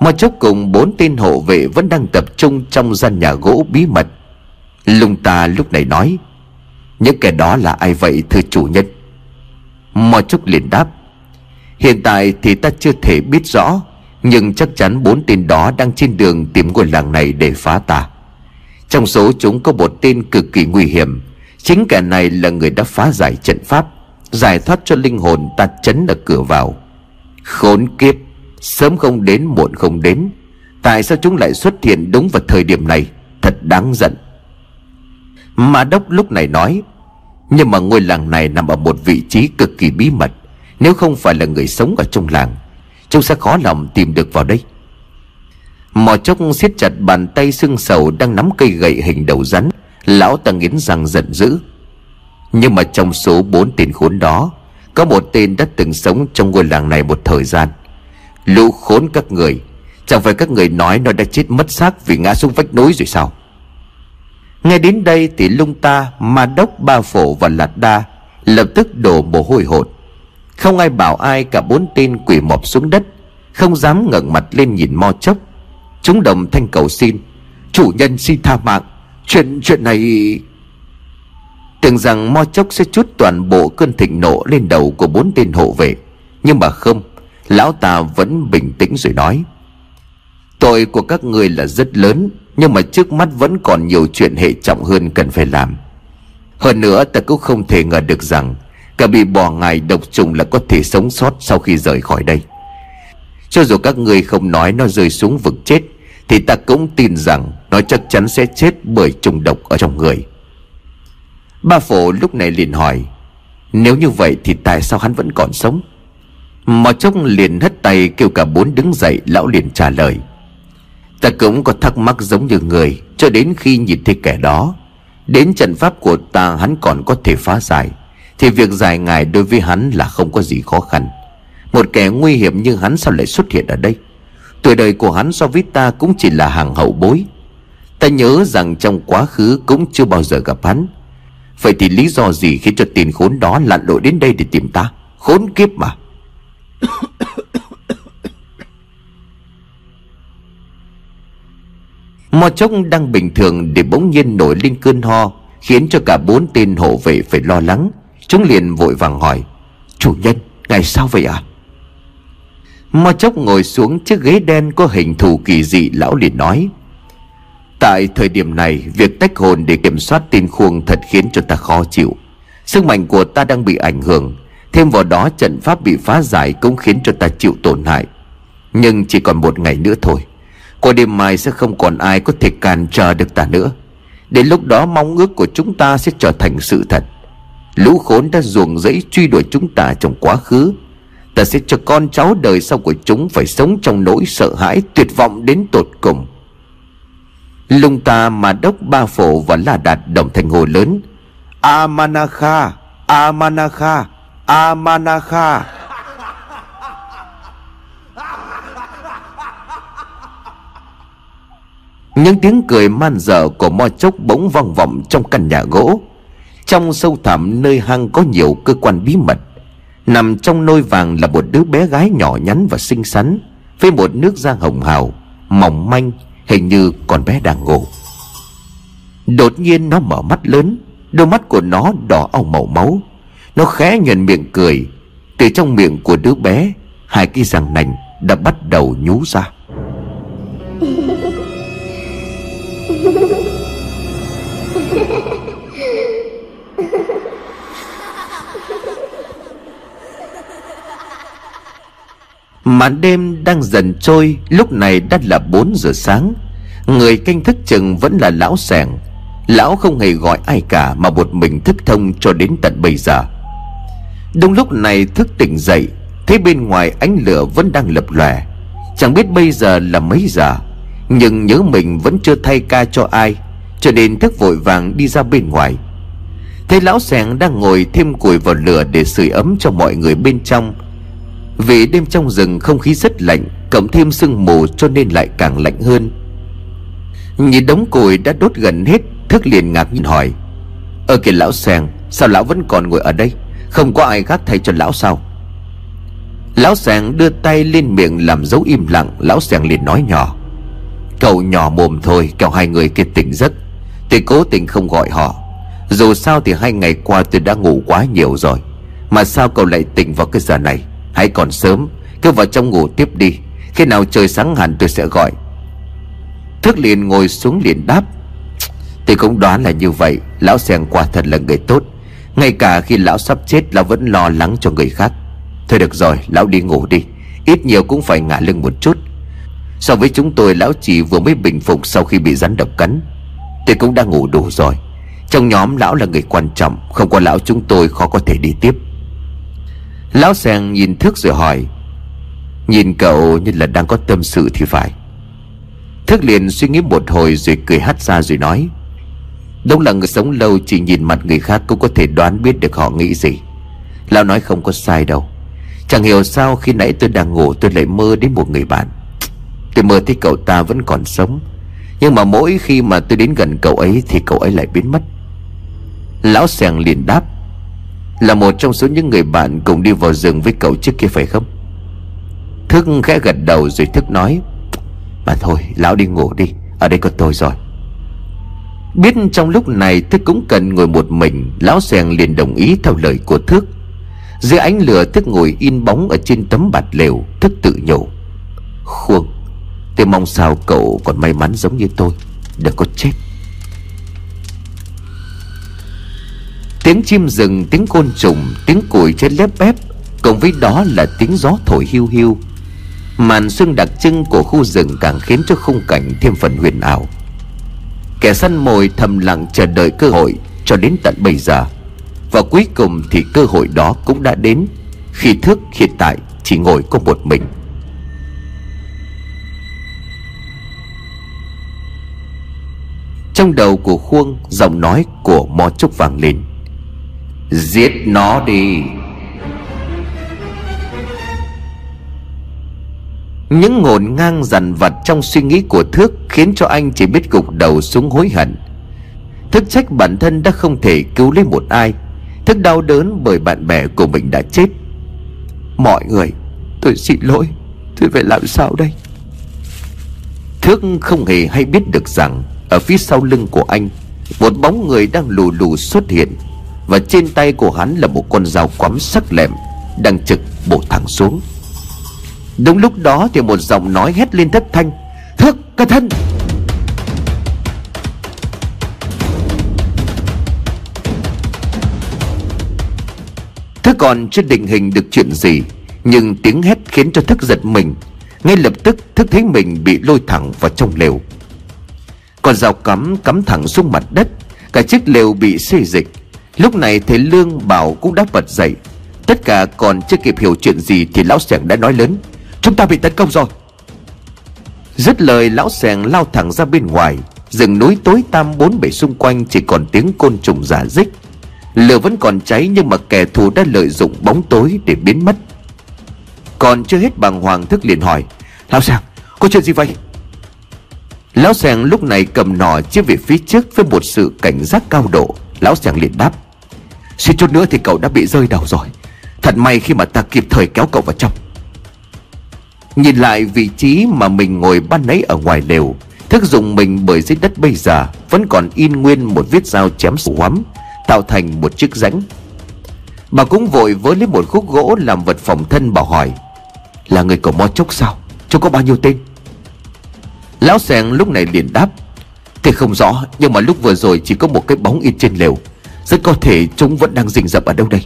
Mò Chốc cùng bốn tên hộ vệ vẫn đang tập trung trong gian nhà gỗ bí mật Lung ta lúc này nói: những kẻ đó là ai vậy thưa chủ nhân? Mò Chốc liền đáp: hiện tại thì ta chưa thể biết rõ, nhưng chắc chắn bốn tên đó đang trên đường tìm ngôi làng này để phá ta. Trong số chúng có một tên cực kỳ nguy hiểm. Chính kẻ này là người đã phá giải trận pháp, giải thoát cho linh hồn ta chấn ở cửa vào. Khốn kiếp, sớm không đến muộn không đến, tại sao chúng lại xuất hiện đúng vào thời điểm này? Thật đáng giận. Mà Đốc lúc này nói: nhưng mà ngôi làng này nằm ở một vị trí cực kỳ bí mật, nếu không phải là người sống ở trong làng, chúng sẽ khó lòng tìm được vào đây. Mò Chốc siết chặt bàn tay xương sầu đang nắm cây gậy hình đầu rắn. Lão ta nghiến răng giận dữ: nhưng mà trong số bốn tên khốn đó, có một tên đã từng sống trong ngôi làng này một thời gian. Lũ khốn các người, chẳng phải các người nói nó đã chết mất xác vì ngã xuống vách núi rồi sao? Nghe đến đây thì Lung ta, Ma Đốc, Ba Phổ và Lạt Đa lập tức đổ mồ hôi hột. Không ai bảo ai, cả bốn tên quỳ mọp xuống đất, không dám ngẩng mặt lên nhìn Mò Chốc. Chúng đồng thanh cầu xin: chủ nhân xin tha mạng, chuyện chuyện này. Tưởng rằng Mò Chốc sẽ trút toàn bộ cơn thịnh nộ lên đầu của bốn tên hộ vệ, nhưng mà không, lão ta vẫn bình tĩnh rồi nói: tội của các người là rất lớn, nhưng mà trước mắt vẫn còn nhiều chuyện hệ trọng hơn cần phải làm. Hơn nữa ta cũng không thể ngờ được rằng cả bị bò ngài độc trùng là có thể sống sót sau khi rời khỏi đây. Cho dù các người không nói nó rơi xuống vực chết, thì ta cũng tin rằng nó chắc chắn sẽ chết bởi trùng độc ở trong người. Ba Phổ lúc này liền hỏi: nếu như vậy thì tại sao hắn vẫn còn sống? Mò Chốc liền hất tay kêu cả bốn đứng dậy. Lão liền trả lời: ta cũng có thắc mắc giống như người, cho đến khi nhìn thấy kẻ đó. Đến trận pháp của ta hắn còn có thể phá giải, thì việc giải ngài đối với hắn là không có gì khó khăn. Một kẻ nguy hiểm như hắn sao lại xuất hiện ở đây? Tuổi đời của hắn so với ta cũng chỉ là hàng hậu bối. Ta nhớ rằng trong quá khứ cũng chưa bao giờ gặp hắn. Vậy thì lý do gì khiến cho tên khốn đó lặn lội đến đây để tìm ta? Khốn kiếp mà. Mò Chốc đang bình thường để bỗng nhiên nổi lên cơn ho, khiến cho cả bốn tên hộ vệ phải lo lắng. Chúng liền vội vàng hỏi: chủ nhân, ngài sao vậy ạ? À? Mò Chốc ngồi xuống chiếc ghế đen có hình thù kỳ dị. Lão liền nói: tại thời điểm này, việc tách hồn để kiểm soát tên Khuôn thật khiến cho ta khó chịu. Sức mạnh của ta đang bị ảnh hưởng, thêm vào đó trận pháp bị phá giải cũng khiến cho ta chịu tổn hại. Nhưng chỉ còn một ngày nữa thôi, qua đêm mai sẽ không còn ai có thể cản trở được ta nữa. Đến lúc đó mong ước của chúng ta sẽ trở thành sự thật. Lũ khốn đã ruồng rẫy truy đuổi chúng ta trong quá khứ, ta sẽ cho con cháu đời sau của chúng phải sống trong nỗi sợ hãi tuyệt vọng đến tột cùng. Lung ta, Mà Đốc, Ba Phổ và La Đạt đồng thanh hô lớn: Amanakha, Amanakha, Amanakha. Những tiếng cười man dở của Mò Chốc bỗng vang vọng trong căn nhà gỗ. Trong sâu thẳm nơi hang có nhiều cơ quan bí mật. Nằm trong nôi vàng là một đứa bé gái nhỏ nhắn và xinh xắn, với một nước da hồng hào, mỏng manh, hình như con bé đang ngủ. Đột nhiên nó mở mắt lớn, đôi mắt của nó đỏ au màu máu. Nó khẽ nhuận miệng cười. Từ trong miệng của đứa bé, hai cái răng nành đã bắt đầu nhú ra. Màn đêm đang dần trôi. Lúc này đã là bốn giờ sáng. Người canh thức chừng vẫn là Lão Sàng. Lão không hề gọi ai cả, mà một mình Thức thông cho đến tận bây giờ. Đúng lúc này Thức tỉnh dậy, thấy bên ngoài ánh lửa vẫn đang lập lòe. Chẳng biết bây giờ là mấy giờ, nhưng nhớ mình vẫn chưa thay ca cho ai, cho nên Thức vội vàng đi ra bên ngoài. Thấy Lão Sàng đang ngồi thêm củi vào lửa để sưởi ấm cho mọi người bên trong. Vì đêm trong rừng không khí rất lạnh, cộng thêm sương mù cho nên lại càng lạnh hơn. Nhìn đống củi đã đốt gần hết, Thức liền ngạc nhiên hỏi: ơ kìa Lão Sàng, sao lão vẫn còn ngồi ở đây? Không có ai khác thay cho lão sao? Lão Sàng đưa tay lên miệng làm dấu im lặng. Lão Sàng liền nói nhỏ: cậu nhỏ mồm thôi, cậu hai người kia tỉnh giấc. Tôi cố tình không gọi họ. Dù sao thì hai ngày qua tôi đã ngủ quá nhiều rồi. Mà sao cậu lại tỉnh vào cái giờ này? Hãy còn sớm, cứ vào trong ngủ tiếp đi. Khi nào trời sáng hẳn tôi sẽ gọi. Thức liền ngồi xuống liền đáp: Tôi cũng đoán là như vậy. Lão Xèn quả thật là người tốt. Ngay cả khi lão sắp chết, lão vẫn lo lắng cho người khác. Thôi được rồi, lão đi ngủ đi. Ít nhiều cũng phải ngả lưng một chút. So với chúng tôi, lão chỉ vừa mới bình phục sau khi bị rắn độc cắn. Tôi cũng đã ngủ đủ rồi. Trong nhóm lão là người quan trọng, không có lão chúng tôi khó có thể đi tiếp. Lão Sàng nhìn Thức rồi hỏi: Nhìn cậu như là đang có tâm sự thì phải. Thức liền suy nghĩ một hồi rồi cười hắt ra rồi nói: Đúng là người sống lâu chỉ nhìn mặt người khác cũng có thể đoán biết được họ nghĩ gì. Lão nói không có sai đâu. Chẳng hiểu sao khi nãy tôi đang ngủ tôi lại mơ đến một người bạn. Tôi mơ thấy cậu ta vẫn còn sống, nhưng mà mỗi khi mà tôi đến gần cậu ấy thì cậu ấy lại biến mất. Lão Sàng liền đáp: Là một trong số những người bạn cùng đi vào rừng với cậu trước kia phải không? Thức khẽ gật đầu rồi Thức nói: Mà thôi, lão đi ngủ đi, ở đây có tôi rồi. Biết trong lúc này Thức cũng cần ngồi một mình, Lão Sàng liền đồng ý theo lời của Thức. Dưới ánh lửa, Thức ngồi in bóng ở trên tấm bạt lều. Thức tự nhủ: Khuôn, tôi mong sao cậu còn may mắn giống như tôi, đừng có chết. Tiếng chim rừng, tiếng côn trùng, tiếng củi chết lép bép, cộng với đó là tiếng gió thổi hiu hiu. Màn sương đặc trưng của khu rừng càng khiến cho khung cảnh thêm phần huyền ảo. Kẻ săn mồi thầm lặng chờ đợi cơ hội cho đến tận bây giờ, và cuối cùng thì cơ hội đó cũng đã đến, khi Thức hiện tại chỉ ngồi có một mình. Trong đầu của Khuôn, giọng nói của Mò Chốc vang lên: Giết nó đi. Những ngổn ngang dằn vặt trong suy nghĩ của Thức khiến cho anh chỉ biết gục đầu xuống hối hận. Thức trách bản thân đã không thể cứu lấy một ai. Thức đau đớn bởi bạn bè của mình đã chết. Mọi người, tôi xin lỗi. Tôi phải làm sao đây? Thức không hề hay biết được rằng ở phía sau lưng của anh, một bóng người đang lù lù xuất hiện, và trên tay của hắn là một con dao quắm sắc lẹm đang trực bổ thẳng xuống. Đúng lúc đó thì một giọng nói hét lên thất thanh: Thức, cẩn thận! Thức còn chưa định hình được chuyện gì, nhưng tiếng hét khiến cho Thức giật mình. Ngay lập tức Thức thấy mình bị lôi thẳng vào trong lều. Con dao cắm cắm thẳng xuống mặt đất, cả chiếc lều bị xê dịch. Lúc này Thầy Lương, Bảo cũng đã bật dậy. Tất cả còn chưa kịp hiểu chuyện gì thì Lão Sàng đã nói lớn: Chúng ta bị tấn công rồi. Dứt lời, Lão Sàng lao thẳng ra bên ngoài. Rừng núi tối tăm bốn bể xung quanh chỉ còn tiếng côn trùng rả rích. Lửa vẫn còn cháy, nhưng mà kẻ thù đã lợi dụng bóng tối để biến mất. Còn chưa hết bàng hoàng, Thức liền hỏi: Lão Sàng, có chuyện gì vậy? Lão Sàng lúc này cầm nỏ chĩa về phía trước với một sự cảnh giác cao độ. Lão Sàng liền đáp: Suýt chút nữa thì cậu đã bị rơi đầu rồi. Thật may khi mà ta kịp thời kéo cậu vào trong. Nhìn lại vị trí mà mình ngồi ban nãy ở ngoài lều, Thức dùng mình bởi dưới đất bây giờ vẫn còn in nguyên một vết dao chém sù hoắm, tạo thành một chiếc rãnh. Bà cũng vội với lấy một khúc gỗ làm vật phòng thân. Bảo hỏi: Là người của Mò Chốc sao? Chúng có bao nhiêu tên? Lão Sàng lúc này liền đáp: Thì không rõ, nhưng mà lúc vừa rồi chỉ có một cái bóng in trên lều. Rất có thể chúng vẫn đang rình rập ở đâu đây.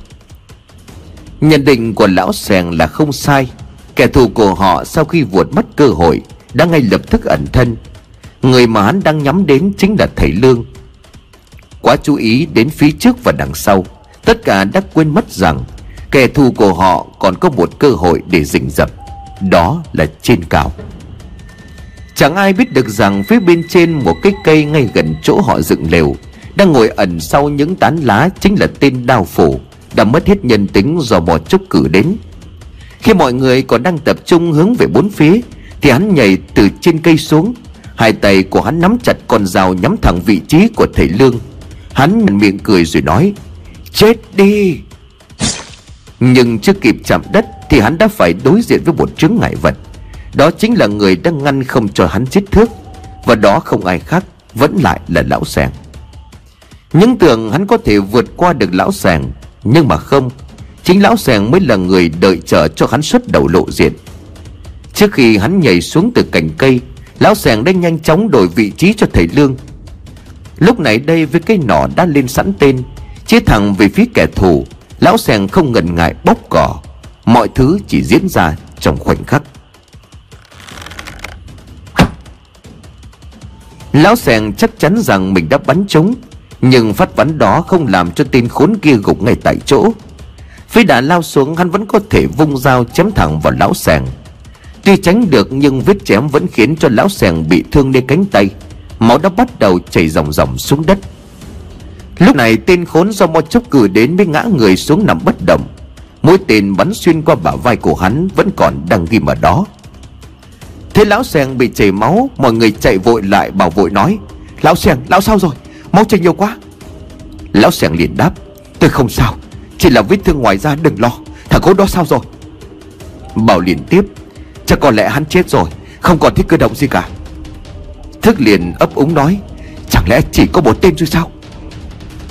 Nhận định của Lão Sàng là không sai. Kẻ thù của họ sau khi vượt mất cơ hội đã ngay lập tức ẩn thân. Người mà hắn đang nhắm đến chính là Thầy Lương. Quá chú ý đến phía trước và đằng sau, tất cả đã quên mất rằng kẻ thù của họ còn có một cơ hội để rình rập, đó là trên cao. Chẳng ai biết được rằng phía bên trên một cái cây ngay gần chỗ họ dựng lều, đang ngồi ẩn sau những tán lá chính là tên đao phủ đã mất hết nhân tính do Mò Chốc cử đến. Khi mọi người còn đang tập trung hướng về bốn phía thì hắn nhảy từ trên cây xuống. Hai tay của hắn nắm chặt con dao nhắm thẳng vị trí của Thầy Lương. Hắn nhếch miệng cười rồi nói: Chết đi! Nhưng chưa kịp chạm đất thì hắn đã phải đối diện với một chướng ngại vật. Đó chính là người đang ngăn không cho hắn giết Thức, và đó không ai khác vẫn lại là Lão Sàng. Những tưởng hắn có thể vượt qua được Lão Sàng, nhưng mà không, chính Lão Sàng mới là người đợi chờ cho hắn xuất đầu lộ diện. Trước khi hắn nhảy xuống từ cành cây, Lão Sàng đã nhanh chóng đổi vị trí cho thầy Lương. Lúc này đây với cây nỏ đã lên sẵn tên, chĩa thẳng về phía kẻ thù, Lão Sàng không ngần ngại bóp cỏ. Mọi thứ chỉ diễn ra trong khoảnh khắc. Lão Xèn chắc chắn rằng mình đã bắn trúng, nhưng phát bắn đó không làm cho tên khốn kia gục ngay tại chỗ. Phi đã lao xuống, hắn vẫn có thể vung dao chém thẳng vào Lão Xèn. Tuy tránh được nhưng vết chém vẫn khiến cho Lão Xèn bị thương lên cánh tay, máu đã bắt đầu chảy ròng ròng xuống đất. Lúc này tên khốn do Mò Chốc cử đến mới ngã người xuống nằm bất động. Mũi tên bắn xuyên qua bả vai của hắn vẫn còn đang ghim ở đó. Thế Lão Sàng bị chảy máu, mọi người chạy vội lại, bảo vội nói: Lão Sàng, lão sao rồi? Máu chảy nhiều quá. Lão Sàng liền đáp: Tôi không sao, chỉ là vết thương ngoài da, đừng lo. Thằng cố đó sao rồi? Bảo liền tiếp: Chắc có lẽ hắn chết rồi, không còn thiết cơ động gì cả. Thức liền ấp úng nói: Chẳng lẽ chỉ có một tên chứ sao?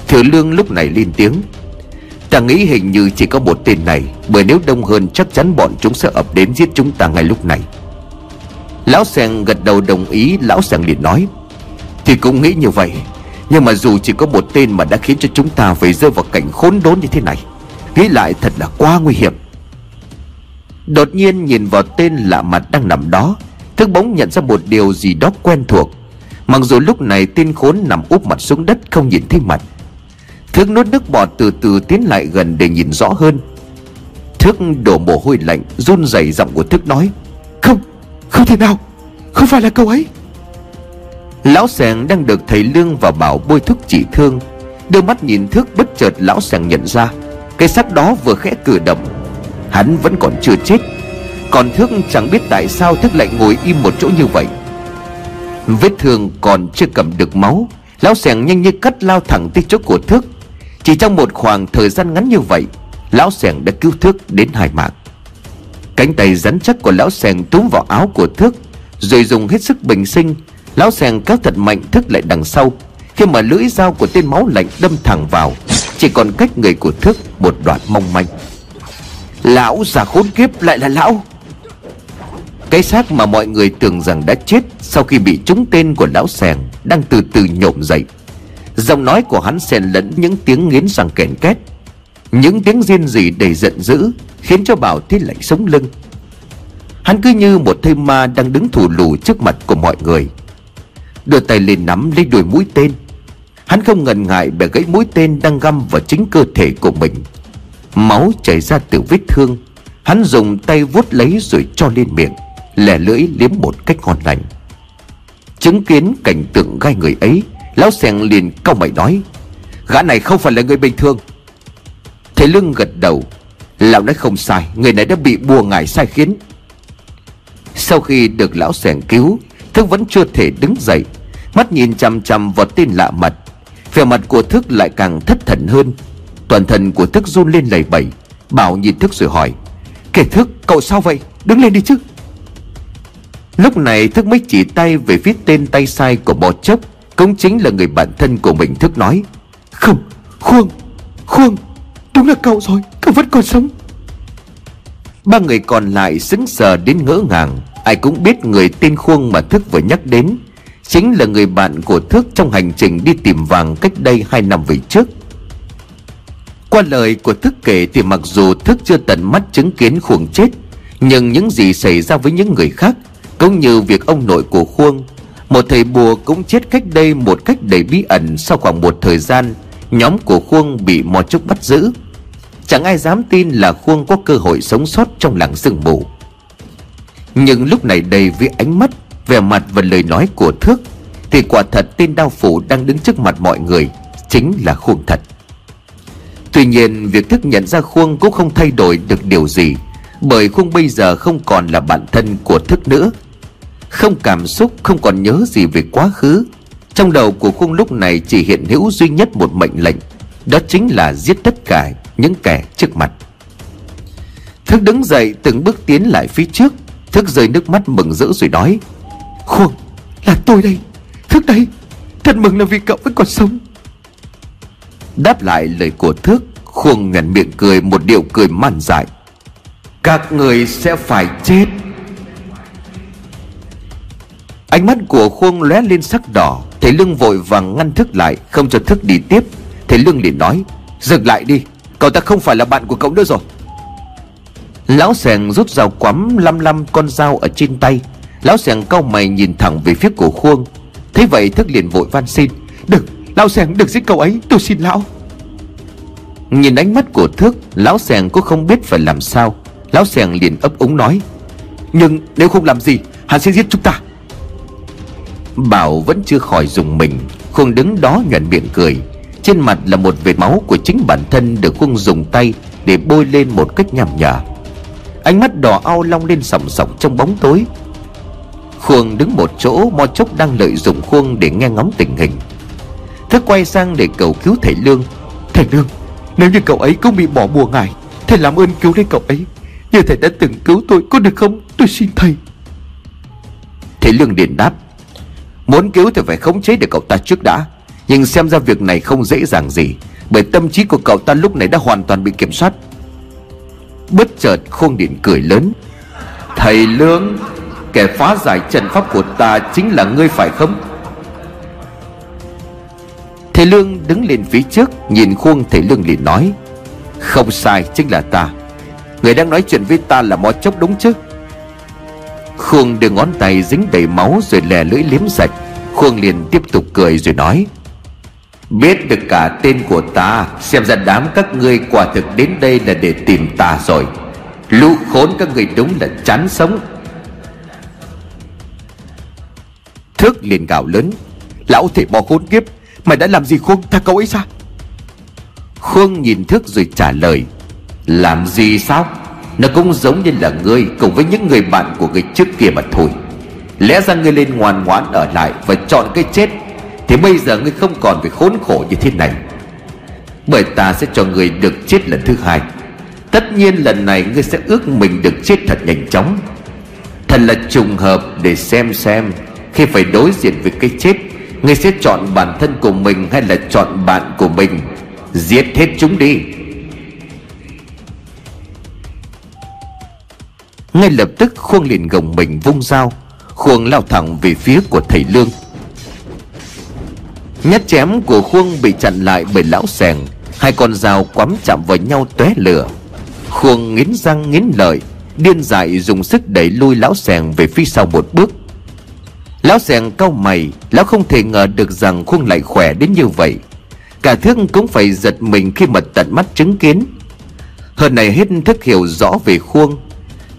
Thầy Lương lúc này lên tiếng: Ta nghĩ hình như chỉ có một tên này, bởi nếu đông hơn chắc chắn bọn chúng sẽ ập đến giết chúng ta ngay lúc này. Lão Sàng gật đầu đồng ý. Lão Sàng liền nói: Thì cũng nghĩ như vậy, nhưng mà dù chỉ có một tên mà đã khiến cho chúng ta phải rơi vào cảnh khốn đốn như thế này, nghĩ lại thật là quá nguy hiểm. Đột nhiên nhìn vào tên lạ mặt đang nằm đó, Thức bỗng nhận ra một điều gì đó quen thuộc, mặc dù lúc này tên khốn nằm úp mặt xuống đất không nhìn thấy mặt. Thức nuốt nước bọt, từ từ tiến lại gần để nhìn rõ hơn. Thức đổ mồ hôi lạnh, run rẩy giọng của Thức nói: Không, không thể nào, không phải là cậu ấy. Lão Sàng đang được thầy Lương và Bảo bôi thuốc trị thương, đưa mắt nhìn Thức. Bất chợt Lão Sàng nhận ra cái xác đó vừa khẽ cử động, hắn vẫn còn chưa chết. Còn Thức chẳng biết tại sao Thức lại ngồi im một chỗ như vậy. Vết thương còn chưa cầm được máu, Lão Sàng nhanh như cắt lao thẳng tới chỗ của Thức. Chỉ trong một khoảng thời gian ngắn như vậy, Lão Sàng đã cứu Thức đến hai mạng. Cánh tay rắn chắc của Lão Sàng túm vào áo của Thức, rồi dùng hết sức bình sinh. Lão Sàng kéo thật mạnh Thức lại đằng sau, khi mà lưỡi dao của tên máu lạnh đâm thẳng vào, chỉ còn cách người của Thức một đoạn mong manh. Lão già khốn kiếp, lại là lão! Cái xác mà mọi người tưởng rằng đã chết sau khi bị trúng tên của Lão Sàng đang từ từ nhổm dậy. Giọng nói của hắn xen lẫn những tiếng nghiến răng kèn két, những tiếng rên rỉ đầy giận dữ, khiến cho Bảo thấy lạnh sống lưng. Hắn cứ như một thây ma đang đứng thù lù trước mặt của mọi người. Đưa tay lên nắm lấy đuôi mũi tên, hắn không ngần ngại bẻ gãy mũi tên đang găm vào chính cơ thể của mình. Máu chảy ra từ vết thương, hắn dùng tay vuốt lấy rồi cho lên miệng, lẻ lưỡi liếm một cách ngon lành. Chứng kiến cảnh tượng gai người ấy, Lão Sàng liền cau mày nói: Gã này không phải là người bình thường. Thầy Lương gật đầu: Lão nói không sai, người này đã bị bùa ngải sai khiến. Sau khi được Lão Sàng cứu, Thức vẫn chưa thể đứng dậy, mắt nhìn chằm chằm vào tên lạ mặt. Vẻ mặt của Thức lại càng thất thần hơn, toàn thân của Thức run lên lẩy bẩy. Bảo nhìn Thức rồi hỏi: Kể Thức, cậu sao vậy? Đứng lên đi chứ. Lúc này Thức mới chỉ tay về phía tên tay sai của Mò Chốc, cũng chính là người bạn thân của mình. Thức nói: Không, Khuôn, Khuôn, đúng là cậu rồi, cậu vẫn còn sống. Ba người còn lại sững sờ đến ngỡ ngàng. Ai cũng biết người tên Khuôn mà Thức vừa nhắc đến chính là người bạn của Thức trong hành trình đi tìm vàng cách đây hai năm về trước. Qua lời của Thức kể thì mặc dù Thức chưa tận mắt chứng kiến Khuôn chết, nhưng những gì xảy ra với những người khác, cũng như việc ông nội của Khuôn, một thầy bùa, cũng chết cách đây một cách đầy bí ẩn. Sau khoảng một thời gian, nhóm của Khuôn bị Mò Chốc bắt giữ. Chẳng ai dám tin là Khuôn có cơ hội sống sót trong làng sương mù. Nhưng lúc này đây, với ánh mắt, vẻ mặt và lời nói của Thức, thì quả thật tên đao phủ đang đứng trước mặt mọi người chính là Khuôn thật. Tuy nhiên, việc Thức nhận ra Khuôn cũng không thay đổi được điều gì, bởi Khuôn bây giờ không còn là bạn thân của Thức nữa. Không cảm xúc, không còn nhớ gì về quá khứ. Trong đầu của Khuôn lúc này chỉ hiện hữu duy nhất một mệnh lệnh, đó chính là giết tất cả những kẻ trước mặt. Thức đứng dậy, từng bước tiến lại phía trước. Thức rơi nước mắt mừng rỡ rồi nói: Khuôn, là tôi đây, Thức đây, thật mừng là vì cậu vẫn còn sống. Đáp lại lời của Thức, Khuôn nhoẻn miệng cười một điệu cười man dại. Các người sẽ phải chết. Ánh mắt của Khuôn lóe lên sắc đỏ. Thầy Lương vội vàng ngăn Thức lại, không cho Thức đi tiếp. Thầy Lương liền nói, dừng lại đi, cậu ta không phải là bạn của cậu nữa rồi. Lão Sàng rút dao quắm lăm lăm con dao ở trên tay. Lão Sàng cau mày nhìn thẳng về phía của Khuôn. Thế vậy Thức liền vội van xin, đừng, Lão Sàng đừng giết cậu ấy, tôi xin lão. Nhìn ánh mắt của Thức, Lão Sàng cũng không biết phải làm sao. Lão Sàng liền ấp úng nói, nhưng nếu không làm gì hắn sẽ giết chúng ta. Bảo vẫn chưa khỏi dùng mình. Khuôn đứng đó nhoẻn miệng cười, trên mặt là một vệt máu của chính bản thân được Khuôn dùng tay để bôi lên một cách nhằm nhở. Ánh mắt đỏ ao long lên sòng sọc trong bóng tối. Khuôn đứng một chỗ. Mò Chốc đang lợi dụng Khuôn để nghe ngóng tình hình. Thức quay sang để cầu cứu thầy Lương. Thầy Lương, nếu như cậu ấy cũng bị bỏ bùa ngải, thầy làm ơn cứu lấy cậu ấy, như thầy đã từng cứu tôi có được không? Tôi xin thầy. Thầy Lương liền đáp, muốn cứu thì phải khống chế được cậu ta trước đã, nhưng xem ra việc này không dễ dàng gì, bởi tâm trí của cậu ta lúc này đã hoàn toàn bị kiểm soát. Bất chợt Khuôn điện cười lớn, thầy Lương, kẻ phá giải trận pháp của ta chính là ngươi phải không? Thầy Lương đứng lên phía trước nhìn Khuôn. Thầy Lương liền nói, không sai, chính là ta. Người đang nói chuyện với ta là Mò Chốc đúng chứ? Khuôn đưa ngón tay dính đầy máu rồi lè lưỡi liếm sạch. Khuôn liền tiếp tục cười rồi nói, biết được cả tên của ta, xem ra đám các ngươi quả thực đến đây là để tìm ta rồi. Lũ khốn các ngươi đúng là chán sống. Thước liền gào lớn, lão thể bò khốn kiếp, mày đã làm gì Khuôn? Tha cậu ấy ra. Khuôn nhìn Thước rồi trả lời, làm gì sao? Nó cũng giống như là ngươi cùng với những người bạn của người trước kia mà thôi. Lẽ ra ngươi lên ngoan ngoãn ở lại và chọn cái chết, thì bây giờ ngươi không còn phải khốn khổ như thế này. Bởi ta sẽ cho ngươi được chết lần thứ hai. Tất nhiên lần này ngươi sẽ ước mình được chết thật nhanh chóng. Thật là trùng hợp để xem xem khi phải đối diện với cái chết, ngươi sẽ chọn bản thân của mình hay là chọn bạn của mình. Giết hết chúng đi. Ngay lập tức Khuôn liền gồng mình vung dao. Khuôn lao thẳng về phía của thầy Lương. Nhát chém của Khuôn bị chặn lại bởi Lão Sàng. Hai con dao quắm chạm vào nhau tóe lửa. Khuôn nghiến răng nghiến lợi, điên dại dùng sức đẩy lui Lão Sàng về phía sau một bước. Lão Sàng cau mày. Lão không thể ngờ được rằng Khuôn lại khỏe đến như vậy. Cả Thức cũng phải giật mình khi mà tận mắt chứng kiến. Hơn này hết Thức hiểu rõ về Khuôn.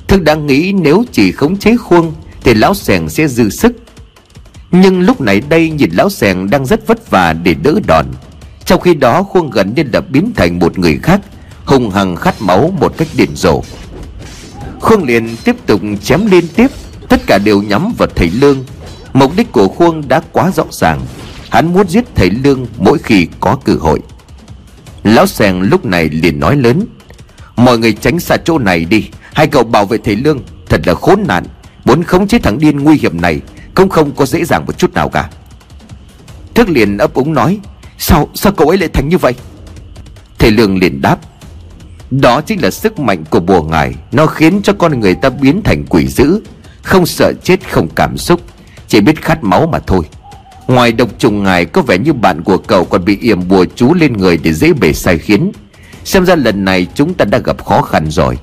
Thức đã nghĩ nếu chỉ khống chế Khuôn thì Lão Sàng sẽ dư sức, nhưng lúc này đây nhìn Lão Sàng đang rất vất vả để đỡ đòn, trong khi đó Khuôn gần như là biến thành một người khác, hung hăng khát máu một cách điên rồ. Khuôn liền tiếp tục chém liên tiếp, tất cả đều nhắm vào thầy Lương. Mục đích của Khuôn đã quá rõ ràng, hắn muốn giết thầy Lương mỗi khi có cơ hội. Lão Sàng lúc này liền nói lớn, mọi người tránh xa chỗ này đi, hai cậu bảo vệ thầy Lương. Thật là khốn nạn, muốn khống chế thằng điên nguy hiểm này cũng không có dễ dàng một chút nào cả. Thức liền ấp úng nói, sao sao cậu ấy lại thành như vậy? Thầy Lương liền đáp, đó chính là sức mạnh của bùa ngải, nó khiến cho con người ta biến thành quỷ dữ, không sợ chết, không cảm xúc, chỉ biết khát máu mà thôi. Ngoài độc trùng ngải, có vẻ như bạn của cậu còn bị yểm bùa chú lên người để dễ bề sai khiến. Xem ra lần này chúng ta đã gặp khó khăn rồi.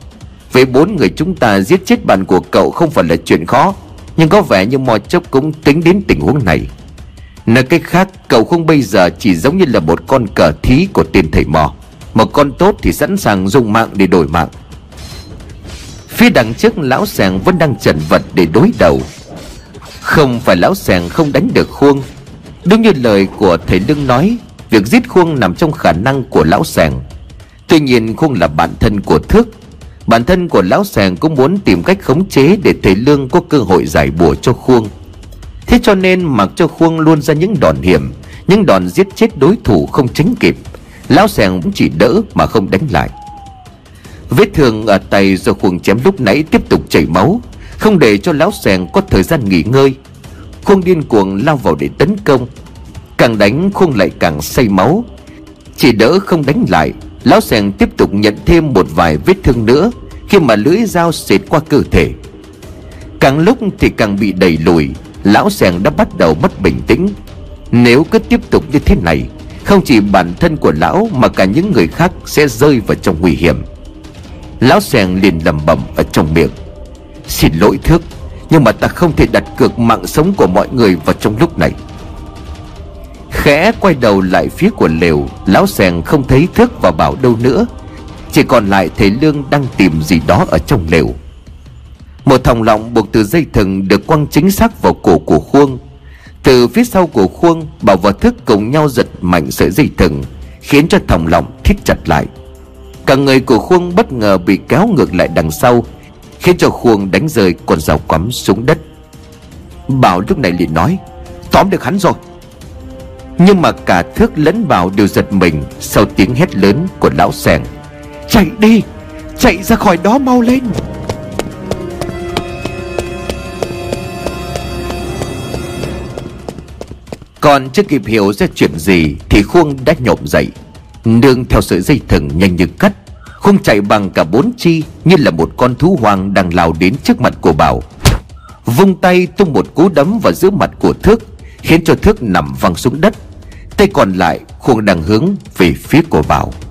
Với bốn người chúng ta giết chết bạn của cậu không phải là chuyện khó, nhưng có vẻ như Mò Chốc cũng tính đến tình huống này. Nói cách khác, cậu không bây giờ chỉ giống như là một con cờ thí của tên thầy Mò. Một con tốt thì sẵn sàng dùng mạng để đổi mạng. Phía đằng trước Lão Sàng vẫn đang chần vật để đối đầu. Không phải Lão Sàng không đánh được Khuôn. Đúng như lời của thầy Lương nói, việc giết Khuôn nằm trong khả năng của Lão Sàng. Tuy nhiên Khuôn là bạn thân của Thước. Bản thân của Lão Sàng cũng muốn tìm cách khống chế để thầy Lương có cơ hội giải bùa cho Khuôn. Thế cho nên mặc cho Khuôn luôn ra những đòn hiểm, những đòn giết chết đối thủ không tránh kịp, Lão Sàng cũng chỉ đỡ mà không đánh lại. Vết thương ở tay do Khuôn chém lúc nãy tiếp tục chảy máu, không để cho Lão Sàng có thời gian nghỉ ngơi. Khuôn điên cuồng lao vào để tấn công. Càng đánh Khuôn lại càng say máu. chỉ đỡ không đánh lại. Lão Sàng tiếp tục nhận thêm một vài vết thương nữa khi mà lưỡi dao xẹt qua cơ thể. Càng lúc thì càng bị đẩy lùi, Lão Sàng đã bắt đầu mất bình tĩnh. Nếu cứ tiếp tục như thế này, không chỉ bản thân của lão mà cả những người khác sẽ rơi vào trong nguy hiểm. Lão Sàng liền lẩm bẩm ở trong miệng: "Xin lỗi Thước, nhưng mà ta không thể đặt cược mạng sống của mọi người vào trong lúc này." Khẽ quay đầu lại phía của lều, Lão Sàng không thấy Thước và Bảo đâu nữa, chỉ còn lại Thầy Lương đang tìm gì đó ở trong lều. Một thòng lọng buộc từ dây thừng được quăng chính xác vào cổ của Khuôn. Từ phía sau của Khuôn, Bảo và Thức cùng nhau giật mạnh sợi dây thừng, khiến cho thòng lọng thít chặt lại. Cả người của Khuôn bất ngờ bị kéo ngược lại đằng sau, khiến cho Khuôn đánh rơi con dao quắm xuống đất. Bảo lúc này liền nói: "Tóm được hắn rồi." Nhưng mà cả Thước lẫn Bảo đều giật mình sau tiếng hét lớn của Lão Sàng: "Chạy đi, chạy ra khỏi đó mau lên!" Còn chưa kịp hiểu ra chuyện gì thì Khuôn đã nhộm dậy. Nương theo sợi dây thừng nhanh như cắt, Khuôn chạy bằng cả bốn chi như là một con thú hoang đang lao đến trước mặt của Bảo. Vung tay tung một cú đấm vào giữa mặt của Thước, khiến cho Thước nằm văng xuống đất. Tay còn lại Khuôn đang hướng về phía của Bảo.